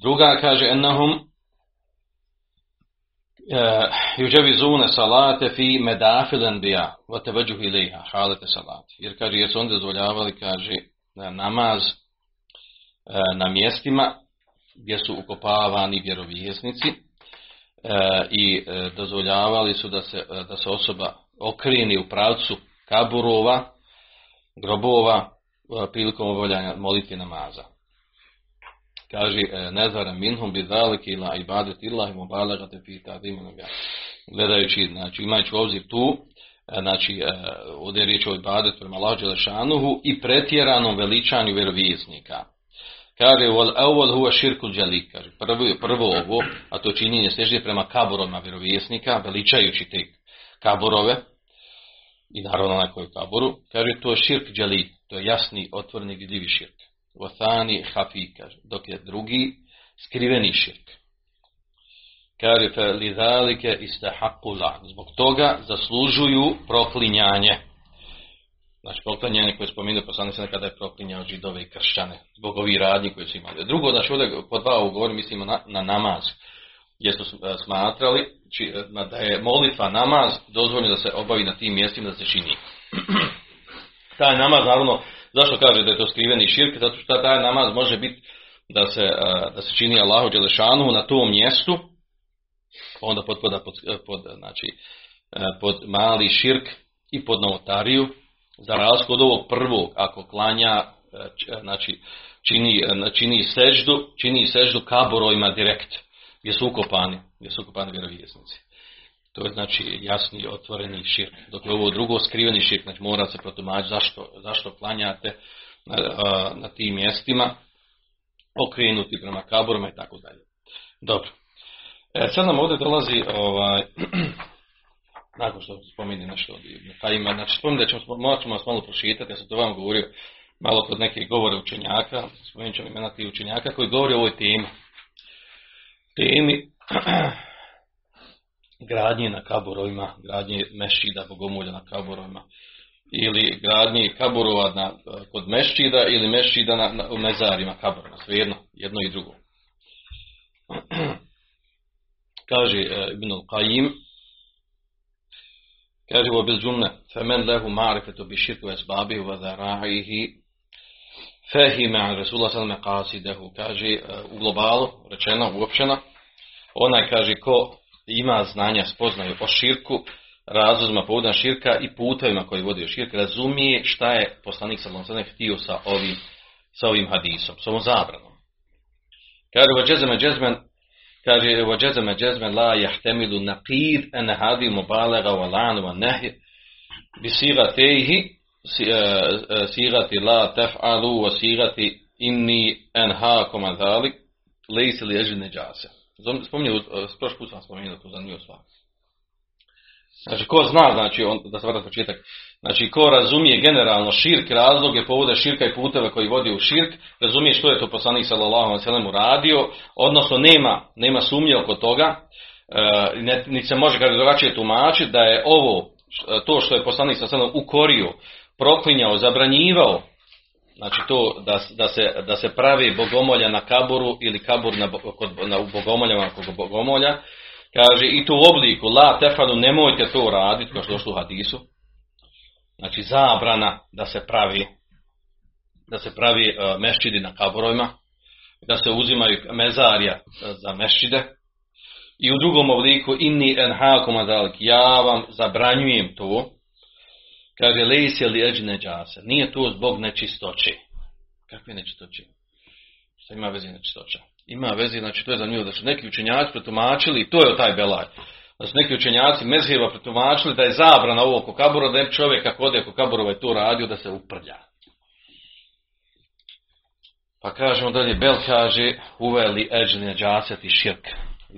Druga, kaže, ennahum yujavizuna salate fi medafil anbiya wa tawajjuh ilayha halate salat. Jer kaže, jer su onda dozvoljavali, kaže, namaz na mjestima gdje su ukopavani vjerovjesnici i dozvoljavali su da se, da se osoba okreni u pravcu kaburova, grobova prilikom obavljanja molitve namaza. Kaže, nezara minhum bidalike ila ibadet illahi mubalagate fi ta'zimin. Gledajući, znači imajući obzir tu, znači ovdje je riječ o ibadet prema Allahu dželle šanuhu i pretjeranom veličanju vjerovjesnika. Kaže, wal awwal huwa shirkul jali. Kaže, prvo, prvo ovo, a to činjenje sežde prema kaburima vjerovjesnika, veličajući te kaburove i naravno na koju kaburu. Kaže, to je širk jali, to je jasni, otvoreni, vidljivi širk. Wasani hafi, kaže, dok je drugi skriveni širk. Kaže, fe lidalike istahaqqu la'an, zbog toga zaslužuju proklinjanje. Znači, proklinjanje koje je spomenuo poslanik kada je proklinjao židove i kršćane, zbog ovih radnji koje su imali. Drugo, znači, ovdje po dva ugovora mislimo na, na namaz, gdje su smatrali či, da je molitva namaz dozvoljeno da se obavi na tim mjestima da se čini. Taj namaz, naravno, zašto kaže da je to skriveni širk? Zato što taj namaz može biti da se, da se čini Allahu dželle šanuhu na tom mjestu, onda potpada pod, pod, znači, pod mali širk i pod novotariju, za razliku od ovog prvog, ako klanja, znači čini, čini seždu, čini seždu kaborovima direkt, gdje su ukopani, gdje su ukopani vjerovjesnici. To je, znači, jasni, otvoreni širk. Dok je ovo drugo skriveni širk, znači mora se protumačiti zašto, zašto klanjate na, na tim mjestima, okrenuti prema kaburama i tako dalje. Dobro. E, sad nam ovdje dolazi ovaj, nakon što spominje nešto od Ibn Kajjima, znači spominje da ćemo, morat ćemo vas malo prošitati, ja sam to vam govorio malo kod nekih govora učenjaka, spominjat ćemo imena tih učenjaka koji govori o ovoj temi, temi gradnje na kaborovima, gradnje mešida, bogomolja na kaborovima, ili gradnje kaborova na, kod mešida ili mešida na, na, u mezarima kaborova, svejedno, jedno i drugo. Kaže Ibn Kajjim, kaže u Obilđumne, فَمَنْ لَهُ مَعْرِفَةُ بِشِرْكُ وَأَسْبَابِهِ وَذَرَاعِهِ فَهِمَ عَنْ رَسُولِ اللَّهِ صَلَّى اللَّهُ عَلَيْهِ وَسَلَّمَ قَاصِدَهُ. Kaže u globalu, rečeno, uopšteno, onaj kaže ko ima znanja, spoznaju o širku, razlozima povodom širka i putevima koji vodi u širk, razumije šta je poslanik sallallahu alejhi ve sellem htio sa ovim, sa ovim hadisom, sa ovom zabranom. Kaže u Džezme Džezmen, kaže u Džezme Džezmen la yahtamilu naqid an hadi mubalagha wa la'n wa nahy bi sigatihi sigati la taf'alu wa sigati inni anhaakum an zalik laysa li ajli najasa. Spomnio, prošli put sam spomenuo to zanimljivo stvar. Znači, ko zna, znači, on, da se vrati početak, znači, ko razumije generalno širk, razloge, povode širka i puteve koji vodi u širk, razumije što je to poslanik sallallahu alejhi ve sellem uradio, odnosno nema, nema sumnje oko toga, e, niti se može kada drugačije tumačiti da je ovo, to što je poslanik sallallahu alejhi ve sellem ukorio, proklinjao, zabranjivao, znači to da, da, se, da se pravi bogomolja na kaboru ili kabor na, na, u bogomoljama kod bogomolja, kaže i to u obliku la tefanu, nemojte to raditi, kao što došlo u hadisu. Znači zabrana da se pravi da se pravi mešćidi na kaborovima, da se uzimaju mezarija za mešćide. I u drugom obliku inni enhakum adalik, ja vam zabranjujem to. Kaže lejse li eđi neđase, nije to zbog nečistoće. Kakve nečistoće? Šta ima veze nečistoća? Ima veze, znači to je zanimljivo, da su neki učenjaci pretumačili, to je taj belaj, da su neki učenjaci mezheba pretumačili da je zabrana ovo oko kabura, da je čovjek ako ode oko kaburova je to radio, da se uprlja. Pa kažemo dalje, bel kaže, uveli eđline džasjati širk,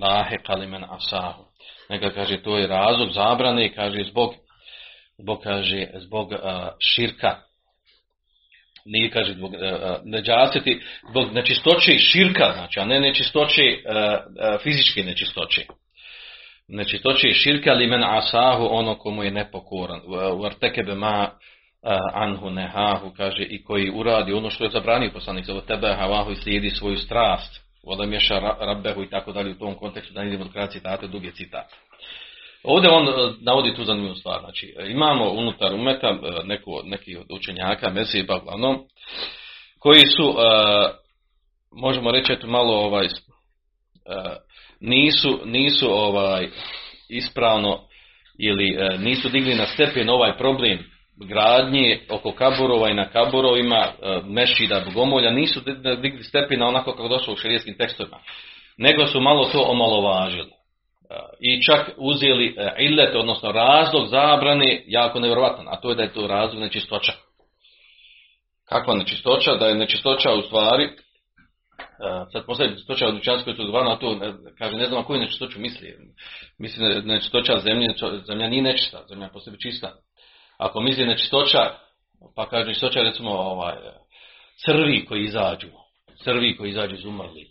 lahe kalimen asahu. Neka kaže, to je razlog zabrane, kaže, zbog, zbog, kaže, zbog uh, širka. Nije, kaže, zbog neđasjeti, zbog nečistoće širka, znači, a ne nečistoće, fizičke nečistoće. Nečistoće širka, ali men asahu, ono komu je nepokoran. Vrtekebe ma anhu nehahu, kaže, i koji uradi ono što je zabranio poslanik, zbog tebe havahu i slijedi svoju strast, voda mješa rabbehu i tako dalje u tom kontekstu, da idemo do kraja citata, duge citate. Ovdje on navodi tu zanimljivu stvar, znači imamo unutar umeta neko, neki od učenjaka, mezheba uglavnom, koji su, uh, možemo reći, eto malo, ovaj, uh, nisu, nisu ovaj, ispravno ili uh, nisu digli na stepen ovaj problem gradnje oko kaborova i na kaborovima, uh, mešida, bogomolja, nisu digli stepen onako kako došlo u šerijskim tekstovima, nego su malo to omalovažili. I čak uzeli illet, odnosno razlog zabrane, jako nevjerovatan, a to je da je to razlog nečistoća. Kakva nečistoća? Da je nečistoća u stvari, sad postoji nečistoća od učenjaka koji su odgovarali na to, kaže, ne znam koju nečistoću misli. Misli nečistoća zemlje, zemlja nije nečista, zemlja po sebi čista. Ako misli nečistoća, pa kaže nečistoća recimo ovaj, crvi koji izađu, crvi koji izađu iz umrli.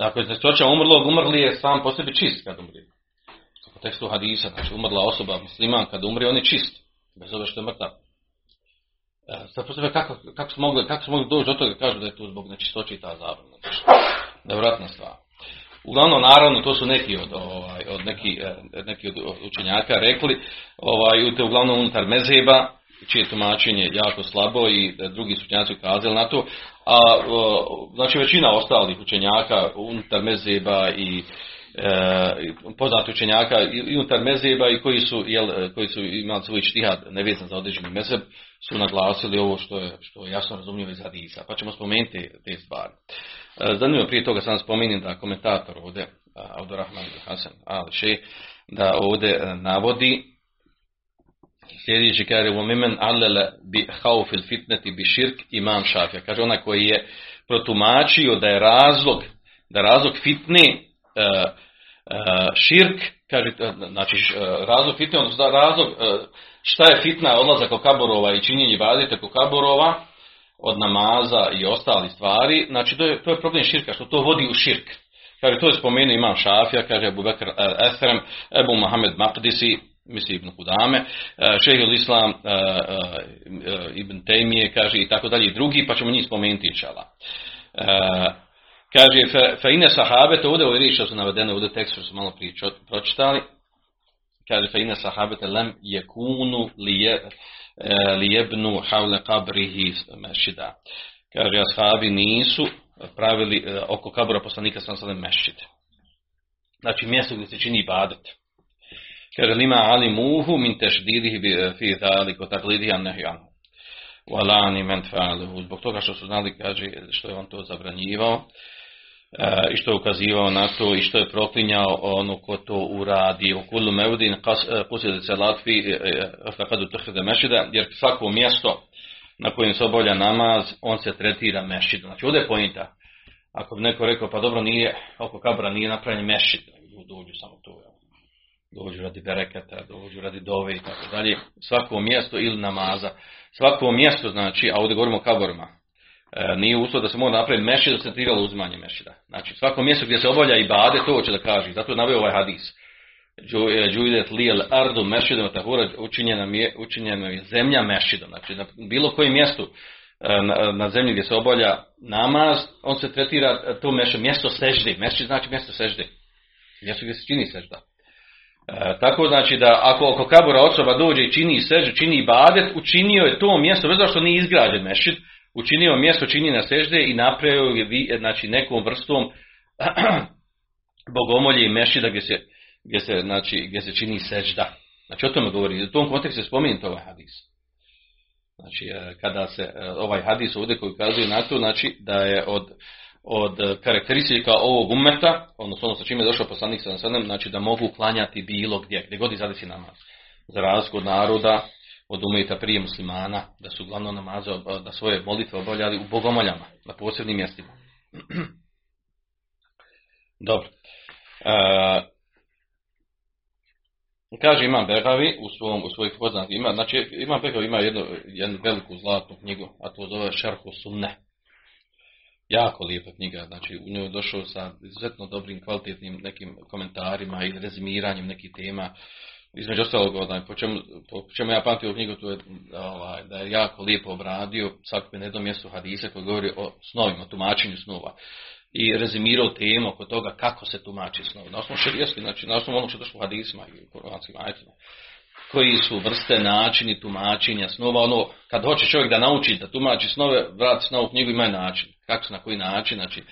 Ako je nečistoća umrlog, umrli je sam po sebi čist kad umri. U tekstu hadisa, znači umrla osoba musliman kad umri, on je čist, bez obzira što je mrtav. E, sad po sebi kako, kako smo mogli, mogli doći do toga, kažu da je to zbog nečistoći ta zabrana. Nevratna stvar. Uglavnom, naravno, to su neki od, ovaj, od, neki, neki od učenjaka rekli, ovaj, te uglavnom unutar mezheba, čije tumačenje jako slabo i drugi učenjaci ukazali na to, a znači većina ostalih učenjaka unutar mezheba i e, poznati učenjaka i unutar mezheba i koji su, jel, koji su imali svoj štihad nevezan za određeni mezheb, su naglasili ovo što je, što je jasno razumljivo iz hadisa, pa ćemo spomenuti te stvari. Zanimljivo, prije toga sam spomenim da komentator ovdje, Abdurahman Hasan, ali šejh, da ovdje navodi sljedeći, kaže u mimen allele bi haufil fitneti bi širk imam Šafija. Kaže ona koji je protumačio da je razlog, da je razlog fitne, širk, kaže, znači razlog fitne, odnosno razlog šta je fitna, odlazak u kaborova i činjenje ibadeta u kaborova, od namaza i ostalih stvari, znači to je, to je problem širka, što to vodi u širk. Kaže, to je spomenuo imam Šafija, kaže Ebu Bekir Esrem, Ebu Muhamed Makdisi, misli Ibn Kudame, Šejhul Islam, Ibn Tejmije, kaže i tako dalje i drugi, pa ćemo njih spomenuti inšala. Kaže, fa ine sahabete, ovdje ove riječi su navedene, ovdje tekstu su malo prije pročitali, kaže, fa ine sahabete lem jekunu lije, lijebnu havle kabrihi mešida. Kaže, ashabi nisu pravili oko kabura poslanika sallallahu alejhi ve sellem mešid. Znači, mjesto gdje se čini ibadet. Kaže, lima ali muhu min tešdirihi fi thalik o taklidi an nehjanu. U alani men fa'alehu. Zbog toga što su znali, kaže, što je on to zabranjivao i što je ukazivao na to i što je proklinjao ono ko to uradi. U kullu mevdin kusili celat fi fakadu tuhide mešida, jer svako mjesto na kojem se obavlja namaz, on se tretira mešidom. Znači, ovdje je pojenta. Ako bi neko rekao, pa dobro, nije, oko kabra nije napravljen mešid, dođu samo to, dođu radi bereketa, dođu radi dove i tako dalje, svako mjesto ili namaza, svako mjesto, znači, a ovdje govorimo o kaborima, e, nije uslov da se mora napraviti mešid, centriralo uzmanje mešida. Znači, svako mjesto gdje se obavlja ibade, to hoće da kaže, zato je naveo ovaj hadis. Džuidet lijel ardu mešidom tahura, učinjena je zemlja mešidom. Znači, na bilo kojem mjestu na, na zemlji gdje se obavlja namaz, on se tretira to mešid, mjesto sežde. Mešid znači mjesto sežde, mjesto gdje se čini sežda. E, tako znači da ako oko kabura osoba dođe i čini seždu, čini ibadet, učinio je to mjesto, bez što nije izgrađen mešid, učinio mjesto činjenja sežde i napravio je, znači, nekom vrstom bogomolje i mešida gdje se, gdje se, znači, gdje se čini sežda. Znači, o tome govori. U tom kontekstu je spomenut ovaj hadis. Znači, kada se ovaj hadis ovdje koji ukazuje na to, znači da je od, od karakteristika ovog ummeta, odnosno ono sa čime je došao poslanik sallallahu alejhi ve sellem, znači da mogu klanjati bilo gdje, gdje god i zadesi namaz. Za razliku od naroda, od ummeta prije muslimana, da su glavno namaze, da svoje molitve obavljali u bogomoljama, na posebnim mjestima. Dobro. E, Kaže imam Begavi u svom u svojih poznatih ima, znači imam Begavi ima jednu, jednu veliku zlatnu knjigu, a to zove Šerhu Sunne. Jako lijepa knjiga, znači u njoj došao sa izuzetno dobrim kvalitetnim nekim komentarima i rezimiranjem nekih tema. Između ostalog, znači, po, čemu, po čemu ja pamtim ovu knjigu, to je ovaj, da je jako lijepo obradio svakome na jednom mjestu hadise koji govori o snovima, tumačenju snova. I rezimirao temu oko toga kako se tumači snovi. Na osnovu šerijatski, znači na osnovu onog što je došlo u hadisima i kuranskim ajetima. Koji su vrste, načini tumačenja snova, ono, kad hoće čovjek da nauči da tumači snove, vrati snovu knjigu, ima način. Kako, na koji način, znači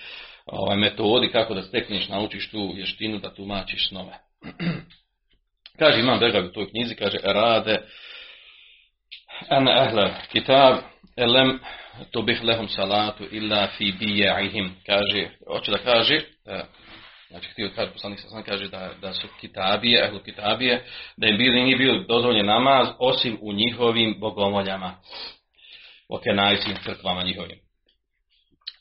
ovaj, metodi kako da stekneš, naučiš tu vještinu da tumačiš snove. Kaže imam Begavi u toj knjizi, kaže rade an ahle kitab elem to bih lehom salatu illa fi bijaihim. Kaže, hoće da kaže, znači htio da kaže, poslanik sallallahu alejhi ve sellem kaže da, da su kitabije, ehlu kitabije, da im bili, nije bio dozvoljen namaz osim u njihovim bogomoljama, u kenajskim crkvama njihovim.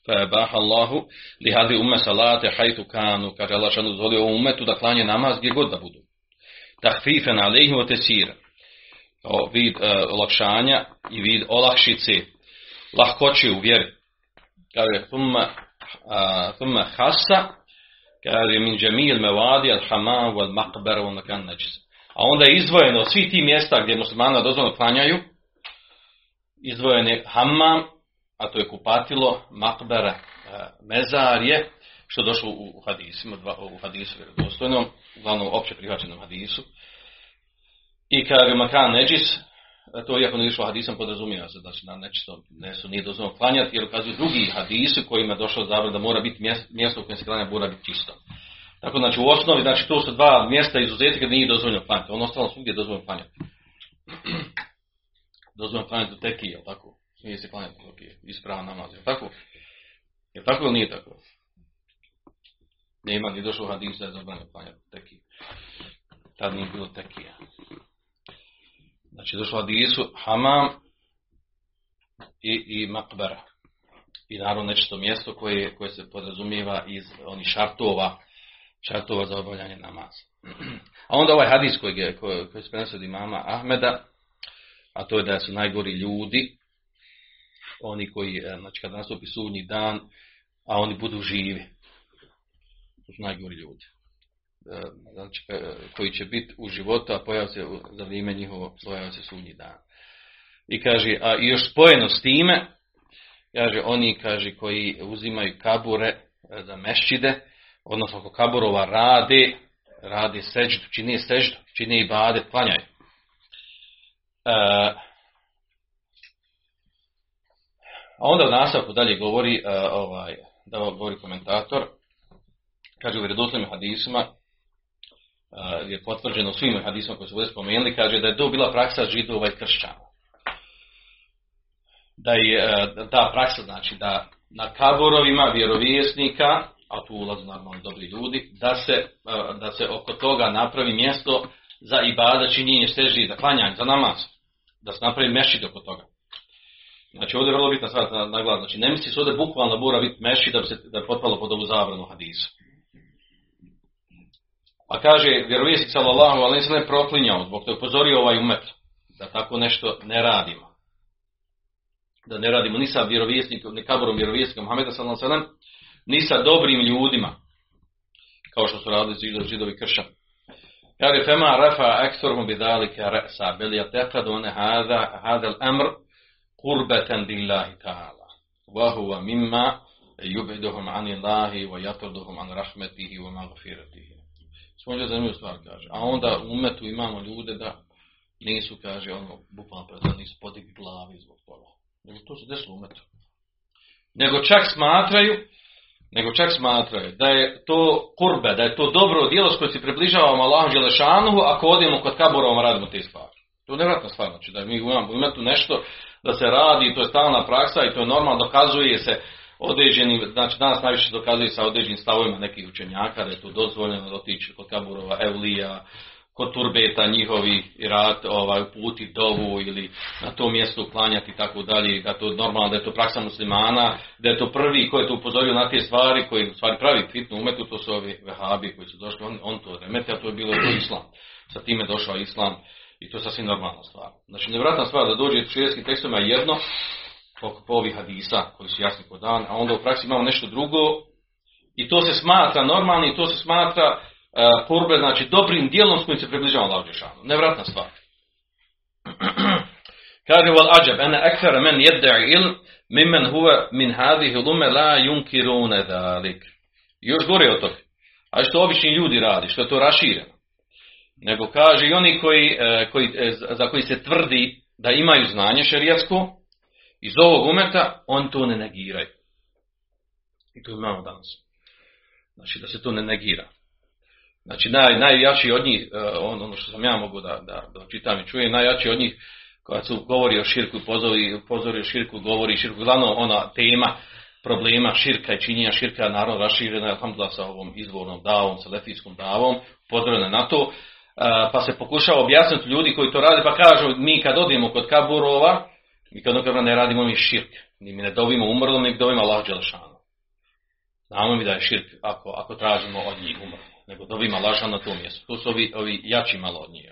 Fa baha Allahu li hadi umme salate hajtu kanu, kaže Allah šanu dozvolio ovu umetu da klanje namaz gdje god da budu. Tahfifen alejhim o tesira. O, vid e, olakšanja i vid olakšice, lahkoće u vjeri. Kaže, thumma, a, thumma hasa, kaže, min džemil mevadi, al-hamam, al-makbar, al-makan najis. A onda je izdvojeno svi ti mjesta gdje muslimana dozvoljeno klanjaju, izdvojen je hamam, a to je kupatilo, makbara, mezarje, što je došlo u hadisima, u hadisu vjerodostojnom, uglavnom opće prihvaćenom hadisu. I kaže makan neđis, to iako ne išlo hadisom podrazumijeva se, znači na nečisto ne su nije dozvoljeno klanjati, jer ukazuju drugi hadisi kojima je došlo zabrana da mora biti mjesto u kojem se klanja mora biti čisto. Tako znači u osnovi, znači to su dva mjesta izuzetka gdje nije dozvoljeno klanjati, ono ostalo svugdje je dozvoljeno klanjati. Dozvoljeno klanjati u tekije, jel tako? Nije se klanjati u tekije, ispravan namaz, jel tako? Jel tako ili nije tako? Nema, nije došlo hadis da je zabranjeno klanjati u tekije. Tad nije bilo tekija. Znači, došlo u hadisu hamam i, i makbara. I naravno nečisto mjesto koje, koje se podrazumijeva iz onih šartova šartova za obavljanje namaza. A onda ovaj hadis koji je, koji se prenosi od imama Ahmeda, a to je da su najgori ljudi, oni koji, znači kad nastupi sudnji dan, a oni budu živi. To su najgori ljudi. Znači, koji će biti u životu, a pojavi se za vrijeme njihovo, pojavi se sudnji dan. I kaže, a još spojeno s time, kaže, oni kaže koji uzimaju kabure za mešćide, odnosno ako kaburova rade, rade seđdu, čini seđdu, čini ibadet, klanjaju. A onda u nastavku dalje govori, ovaj, da govori komentator, kaže u vjerodostojnim hadisima, je potvrđeno svim hadisima koji su ovdje spomenuli, kaže da je to bila praksa Židova i kršćana. Da je ta praksa, znači da na kaborovima vjerovjesnika, a tu ulazu normalno dobri ljudi, da se, da se oko toga napravi mjesto za ibadat, činjenje seždi, za klanjanje, za namaz. Da se napravi mešid oko toga. Znači ovdje je vrlo bitna stvar naglasiti. Znači ne misli se ovdje bukvalno mora biti mešid da bi se da potpalo pod ovu zabranu hadisu. Pa kaže, vjerovjesnik sallallahu alejhi ve sellem proklinjao, zbog toga upozorio ovaj umet da tako nešto ne radimo. Da ne radimo ni sa vjerovjesnikom, ni kaborom vjerovjesnika Muhameda sallallahu alejhi ve sellem, ni sa dobrim ljudima, kao što su radili židovi, židovi kršćani. Kaže, fema rafa ekstorom bidalike resa, bel jatekadone hadel amr kurbeten billahi ta'ala. Vahuva mimma yubiduhum anillahi wa yatarduhum an rahmetihi wa magfiratihi. Sponđa zanimljivu stvar, kaže. A onda u umetu imamo ljude da nisu, kaže, ono, bukvalno preto, nisu podigli glavi zbog toga. Nego to se desilo u umetu. Nego čak smatraju, nego čak smatraju da je to kurbe, da je to dobro djelo s kojim se približavamo Allahu dželešanuhu ako odemo kod kaburova radimo te stvari. To je nevratna stvar, znači da mi imamo u umetu nešto da se radi, to je stalna praksa i to je normalno, dokazuje se određeni, znači danas najviše dokazuje sa određenim stavovima nekih učenjaka, da je to dozvoljeno otići kod kaburova evlija, kod turbeta njihovi i rad ovaj, uputi dovu ili na to mjesto uklanjati i tako dalje, da to normalno, da je to praksa muslimana, da je to prvi koji je to upozorio na te stvari, koji u stvari pravi fitnu umetu, to su ovi vehabi koji su došli, on, on to remete, a to je bilo to islam. Sa time je došao islam i to je sasvim normalna stvar. Znači nevratna stvar da dođe u šerijskim tekstovima jedno, po ovih hadisa koji su jasni kod dan, a onda u praksi imamo nešto drugo i to se smatra normalno i to se smatra uh, kurbe, znači dobrim dijelom s kojim se približava Allahu dželešanu. Nevratna stvar. Kaže wal ajab ana akthar man yad'i ilm mimman huwa min hadhihi al-umma la yunkiruna zalik. Još gore od toga. A što obični ljudi radi, što je to rašireno. Nego kaže i oni koji, uh, koji, uh, za koji se tvrdi da imaju znanje šerijatsko iz ovog umeta, on to ne negiraju. I to imamo danas. Znači da se to ne negira. Znači naj, najjači od njih, ono što sam ja mogu da, da, da čitam i čujem, najjači od njih kada su govori o širku, pozori, pozori o širku, govori o širku, glavno ona tema problema širka i činjenja širka, naravno raširena je alhamdulillah sa ovom izvornom davom, selefijskom davom, pozorena na to, pa se pokušava objasniti ljudi koji to rade, pa kažu mi kad odemo kod kaburova, mi kad ono ne radimo mi širk, ni mi ne dovimo umrlom, ni dovimo Allahu dželešanu. Znamo mi da je širk ako, ako tražimo od njih umrlom, nego dovimo Allahu dželešanu na tom mjestu. To su ovi, ovi jači malo od njih,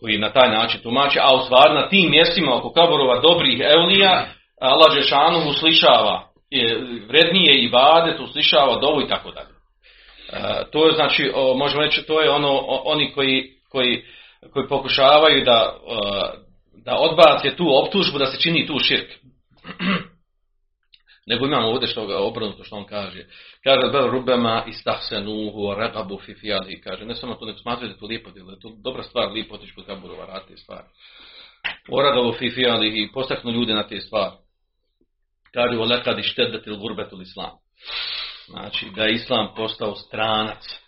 koji na taj način tumače, a u stvari na tim mjestima oko kaborova dobrih evlija, Allahu dželešanu uslišava vrednije ibadet, uslišava dovu i tako dalje. To je znači, možemo reći, to je ono oni koji, koji, koji pokušavaju da da odbace tu optužbu da se čini tu širk. Nego imamo ovdje što ga obrnuto što on kaže. Kaže da rubema istahsenuhu ragabu fi fiyadi. Kaže ne samo to nek smatrate to lijepo, da je to dobra stvar, lijepo otići kod kaburova raditi stvari. Oragabu fi fiyadi i postaknu ljude na te stvari. Kaže wala kad ishtaddatil gurbatul islam. Znači da je islam postao stranac.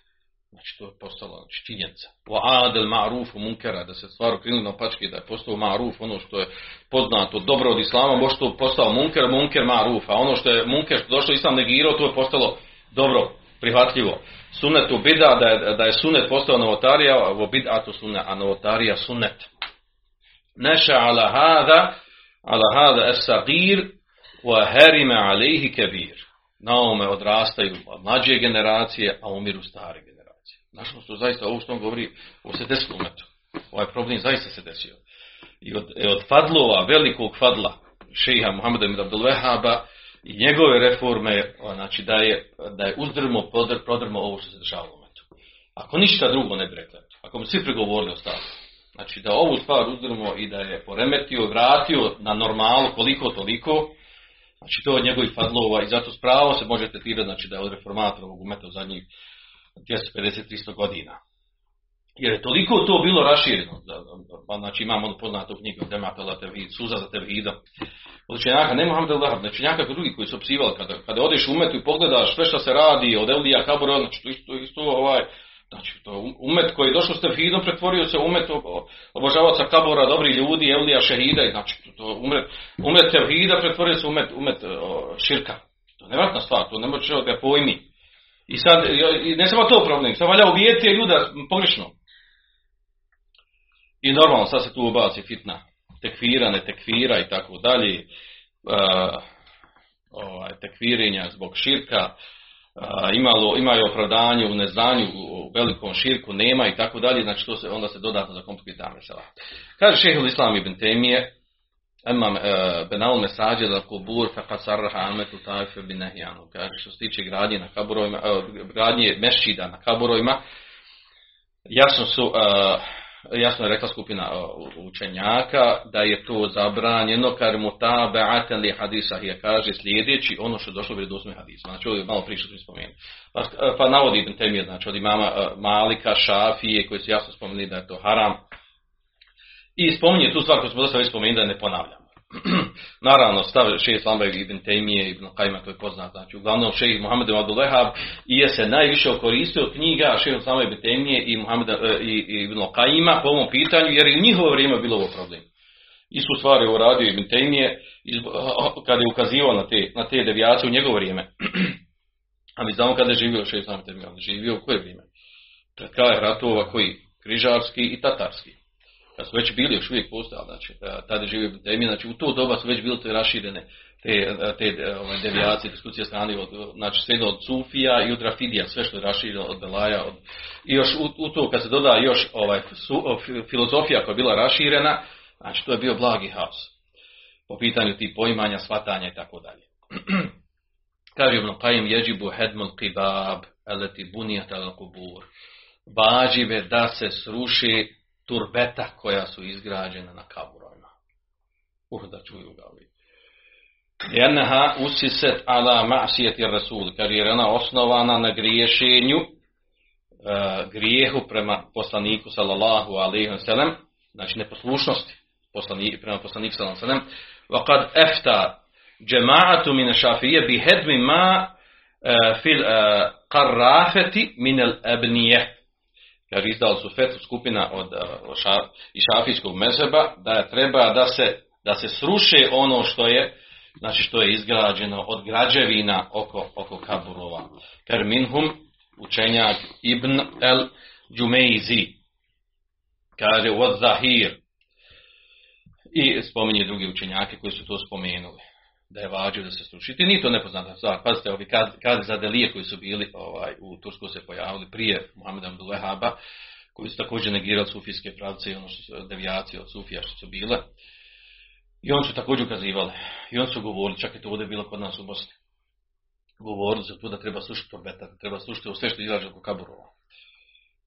Znači to je postalo činjenica. Wa adel ma'rufu munkara, da se stvar okrenuli na pačke, da je postao ma'ruf, ono što je poznato dobro od islama, možda je postao munkar, munkar ma'ruf, a ono što je munkar, što došlo islam negirao, to je postalo dobro, prihvatljivo. Sunnet u bida, da je, da je sunnet postao novotarija, u bid'atu sunnet, a novotarija sunnet. Neša ala hada, ala hada es sagir, wa harima alejhi kabir. na ovome odrastaju mlađe generacije, a umiru stare generacije. Znaš, što zaista, ovo što on govori, ovo se desilo u metu. Ovaj problem zaista se desio. I od, od fadlova, velikog fadla, šejha Muhameda Abdul Wehaba i njegove reforme, znači da je, da je uzdrmo, prodr, prodrmo ovo što se dešavalo u metu. Ako ništa drugo ne bi rekla, ako bi svi pregovorili o stavu, znači da ovu stvar uzdrmo i da je poremetio, vratio na normalu koliko toliko, znači to od njegovih fadlova i zato spravo se možete tirati, znači da je od reformatorovog umeta u zadnjih dvjesto pedeset do tristo godina. Jer je toliko to bilo rašireno, da, da, znači imamo ono poznatu knjigu Demapela Tevhid, Suza za Tevhidom, od učenjaka, ne Muhammed el-Wahab, znači nekako drugi koji su opsivali, kada, kada odeš u umetu i pogledaš sve što se radi, od Evlija, Kabora, znači to isto, isto ovaj, znači to umet koji je došao s Tevhidom, pretvorio se umet obožavaca Kabora, dobri ljudi, Evlija, Šehida, i znači to, to umet, umet Tevhida pretvorio se umet, umet o, širka. To je nevratna stvar, to ne može da ga pojmi. I sad, ne samo to problem, sad valja uvijeti ljuda pogrešno. I normalno sad se tu ubaci fitna, tekfira, ne tekfira i tako dalje, tekfirenja zbog širka, e, imalo, imaju opravdanje u neznanju, u velikom širku nema i tako dalje, znači to se onda se dodatno zakomplikuje ta mesela. Kaže Šejhul Islam Ibn Tejmije, Emam Benal Mesađe da kubur faqad sarraha ametu taife bin nahijanu. Kaže što se tiče gradnje na kaburovima, gradnje mešida na kaburovima, jasno su... jasno je rekla skupina učenjaka da je to zabranjeno kar mutaba'atan li hadisa, je kaže sljedeći ono što je došlo u vjerodostojnim hadisima. Znači ovdje malo priče smo spomenuli. Pa, pa navodi Ibn Tejmije, znači od imama Malika, Šafije koji su jasno spomenuli da je to haram. I spominje tu stvar koju smo dosta već spomenuli da ne ponavljamo. Naravno stav šejh Islama Ibn Tejmije, Ibn Kajjima, to je poznat. Znači uglavnom šejh Muhamed Abdul Wehab je se najviše okoristio od knjiga šejh Islama Ibn Tejmije i Muhameda i, i Ibn Kajjima po ovom pitanju, jer i njihovo vrijeme bilo ovo problem. Istu stvar je uradio Ibn Tejmije kada je ukazivao na te, na te devijacije u njegovo vrijeme. A mi znamo kada je živio šejh Islama Ibn Tejmije, on živio u koje vrijeme? Pred kraj ratova koji? Križarski i tatarski. Kad su već bili, još uvijek postali, znači, tada je živio Džehmije, znači u to doba su već bile te raširene te, te ovaj, devijacije, diskusije strane, od, znači sve od Sufija i od Rafidija, sve što je rašireno od Belaja. Od... I još u, u to kad se doda još ovaj, su, filozofija koja je bila raširena, znači to je bio blagi haos po pitanju tih poimanja, shvatanja i tako dalje. Kaže Ibn Kajjim, jeđibu hedmul qibab, eleti bunijat al-kubur. Vađive da se sruši turbeta koja su izgrađena na kaburovima. Uh, da čuju ga ovi. Jenaha usiset ala masijeti rasul, jer je ona osnovana na griješenju, uh, grijehu prema poslaniku sallallahu alaihi wa sallam, znači neposlušnosti poslani, prema poslaniku sallallahu alaihi wa sallam, وَقَدْ اَفْتَا جَمَاعَةُ مِنَ شَافِيَ بِهَدْمِ مَا فِي الْقَرَّافَةِ مِنَ الْأَبْنِيَةِ. Jer izdali su fetu skupina od, od šaf, i šafijskog mezheba da treba da se, da se sruše ono što je, znači što je izgrađeno od građevina oko, oko kaburova. Ker minhum, učenjak Ibn el Džumeizi, kaže od Zahir, i spominje drugi učenjake koji su to spomenuli, da je vađio da se srušiti. Nije to nepoznata stvar. Pazite, ovi kazadelije koji su bili ovaj, u Tursku se pojavili prije Muhameda Abdul Wehaba, koji su također negirali sufijske pravce i ono što devijacije od sufija što su bile. I oni su također ukazivali. I oni su govorili, čak je to ovdje bilo kod nas u Bosni. Govorili za to da treba slušati torbeta, da treba slušati sve što izrađe oko kaburova.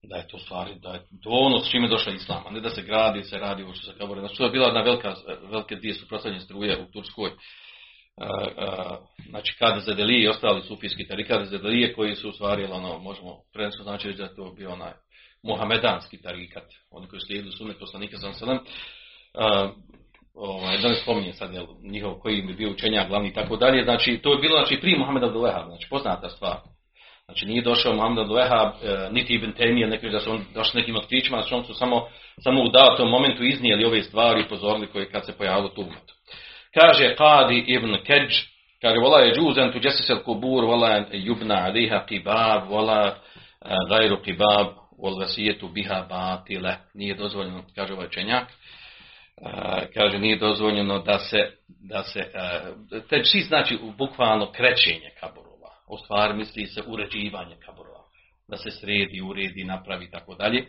Da je to stvari, da je to ono s čime došla Islama. Ne da se gradi, se radi ovo što se kabure. Znači to je bila jedna velika, velike dvije suprotstavljene struje u Turskoj. Uh, uh, znači kadezedelije i ostali sufijski tarikadezedelije koji su stvari, ono, možemo prvenstvo znači da to bio onaj muhamedanski tarikat, oni koji slijedili sunnet poslanika sallallahu alejhi ve sellem, uh, ovaj, da ne spominjem sad jel, njihov koji im je bio učenjak glavni i tako dalje, znači to je bilo znači prije Muhameda Abdul Wehab, znači poznata stvar, znači nije došao Muhammed Abdul Wehab, uh, niti Ibn Tejmije, neki da su on došli nekim otkrićima, znači on su samo, samo u datom momentu iznijeli ove stvari i upozorili koje kad se pojavilo tu umetu. Kaže Qadi Ibn Kedž, kaže vola je džuzen tu džesisel kubur, vola jubna aliha qibab, vola gajru qibab, vol vasijetu biha batile. Nije dozvoljeno, kaže ovaj čenjak, kaže nije dozvoljeno da se, da se, teđsi znači bukvalno krećenje kaburova. o stvari misli se uređivanje kaburova, da se sredi, uredi, napravi i tako dalje.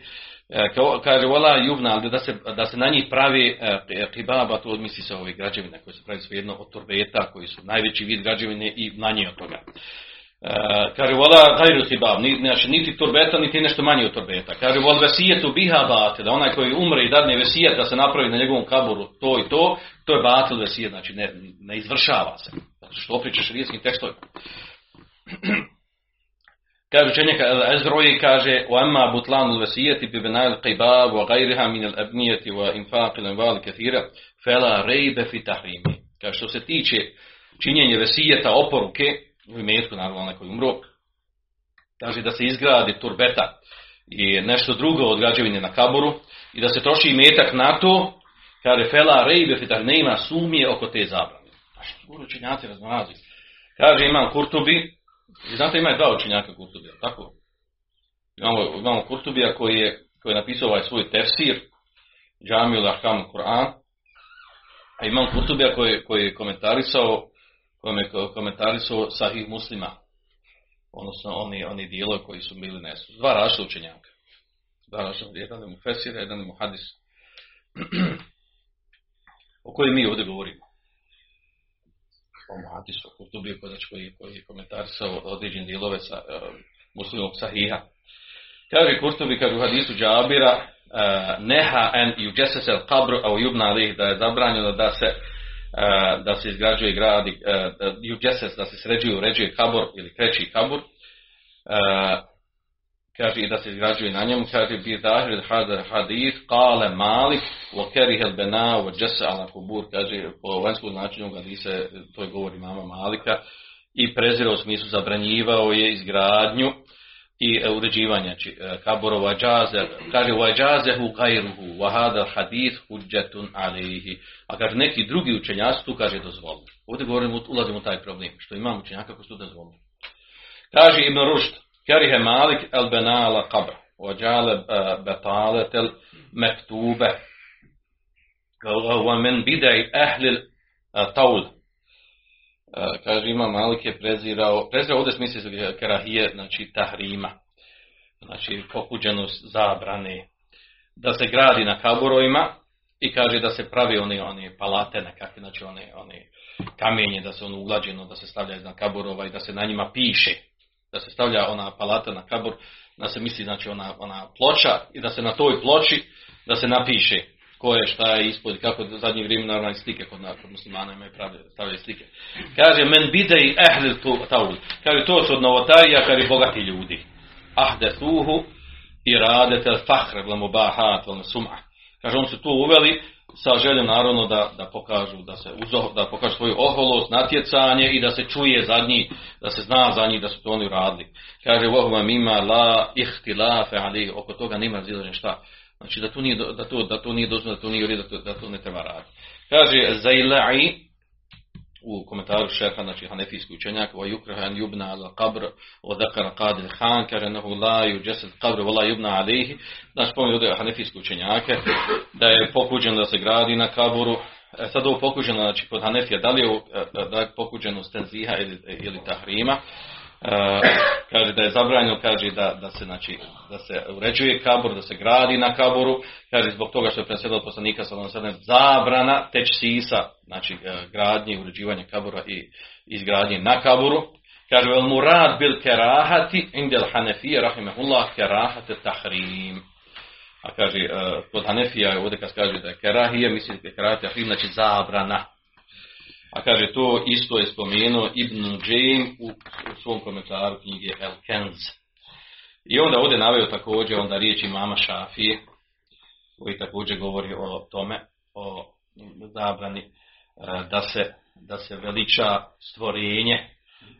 Kaže vola jubna, ali da se, da se na njih pravi kibaba, to odmisli se ove građevine koje se pravi svejedno od torbeta, koji su najveći vid građevine i manje od toga. Kaže vola gajru kibab, znači niti torbeta, niti nešto manje od torbeta. Kaže vola vesijetu biha bate, da onaj koji umre i dadne vesijet da se napravi na njegovom kaburu to i to, to je batil vesijet, znači ne, ne izvršava se. Zato što opričaš rijeskim tekstovima. Kaže učenjak Al-Azroji, kaže وَأَمَّا بُطْلَانُ الْوَسِيَّةِ بِبِنَاءِ الْقِبَابِ وَغَيْرِهَا مِنَ الْأَبْنِيَةِ وَإِنْفَاقِ الْأَمْوَالِ كَثِيرًا فَلَا رَيْبَ فِي تَحْرِيمِهِ. Kaže što se tiče činjenja vesijeta, oporuke, u imetku naravno na koji umro, kaže da se izgradi turbeta i nešto drugo od građevine na kaburu i da se troši imetak na to, kaže فَلَا رَيْبَ فِي تَحْرِيمِهِ, nema sumnje oko te zabrane. Učenjaci razilaze. Kaže imam Kurtubi. I znate, ima dva učenjaka Kurtubija, tako? Imamo, imamo Kurtubija koji je, koji je napisao ovaj svoj tefsir, Džamil Ahkam Kur'an, a imam Kurtubija koji, koji je komentarisao, koji je komentarisao Sahih Muslima, odnosno oni, oni dijelo koji su bili nesu. Dva različita učenjaka. Dva različita, jedan je mu fesir, jedan je mu hadis, o kojem mi ovdje govorimo. O hadisu Kurtubiju, koji, koji je komentarisao određene dijelove sa, e, muslimog sahiha. Kaže Kurtubi, kaže u hadisu Džabira, e, neha en yujesses el kabru au yubna alih, da je zabranjeno da se, e, da se izgrađuje gradi, e, yujesses, da se sređuje, uređuje kabur ili kreći kabur, e, kaže i da se izgrađuje na njemu, kaže bi zahir al hadis qala Malik wa kariha al bana wa jassa ala qubur, kaže po vanjskom značenju hadise to je govori mama Malika i prezirao u smislu zabranjivao je izgradnju i uređivanje kaborova džaze, kaže wa jazahu ghayruhu wa hada al hadis hujjatun alayhi, a kaže neki drugi učenjaci tu kaže dozvolili. Ovdje govorimo, ulazimo taj problem što imamo učenjaka koji su dozvolili. Kaže Ibn Rušd karihe Malik al-banala qabr wa ja'ala batalat al-maktuba wa min bid'i ahli al-tawl. Kaže imam Malik je prezirao, prezirao ovdje smisli karahije, znači tahrima, znači pokuđenost zabrane da se gradi na kaborovima i kaže da se pravi one, one palate nekakve, znači one, one kamenje da se ono uglađeno da se stavlja iznad kaborova i da se na njima piše, da se stavlja ona palata na kabur, da se misli znači ona, ona ploča i da se na toj ploči da se napiše ko je, šta je ispod, kako u zadnje vrijeme naravno i slike kod nas, kod muslimana imaju prave stavljaju slike. Kaže men bidej ehlil taul, kaže to su od novotarija, kaže bogati ljudi. Ahdetuhu i radete fahre vlamu bahat vlamu sum'a. Kaže on su to uveli sa željom naravno da, da pokažu da se uzo, da pokažu svoju oholost, natjecanje i da se čuje za njih, da se zna za njih da su to oni radili. Kaže vohva mima la ihtilafe ali, oko toga nema razilaženja šta. Znači da to nije, da to, da to nije dozvoljeno, da to nije uredu, da, da to ne treba raditi. Kaže Zailai u komentaru šeha, znači hanefijski učenjak, wa yukraha an yubna ala qabr wa dhakara Qadil Khan, kaže nahu la yujesed qabr wa la yubna alihi, znači spomenu da je hanefijski učenjake, da je pokuđeno da se gradi na kaburu. E, sad ovo pokuđeno, znači kod hanefija, da li je ovo pokuđeno stenziha ili, ili tahrima, e, kaže da je zabranjeno, kaže da, da, se, znači, da se uređuje kabur, da se gradi na kaburu, kaže zbog toga što je predsjedalo od poslanika sallallahu alejhi ve sellem zabrana teksisa, znači gradnje, uređivanje kabura i izgradnje na kaburu. Kaže vel murad bil kerahati indel hanefije rahimahullah kerahate tahrim. A kaže, uh, kod hanefija je ovdje kad kaže da je kerahije, mislim da je kerahate tahrim, znači zabrana. A kaže to isto je spomenuo Ibn Kajjim u, u svom komentaru knjige El Kenz. I onda ovdje naveo također onda riječi mama Šafije, koji također govori o tome, o zabrani da se, da se veliča stvorenje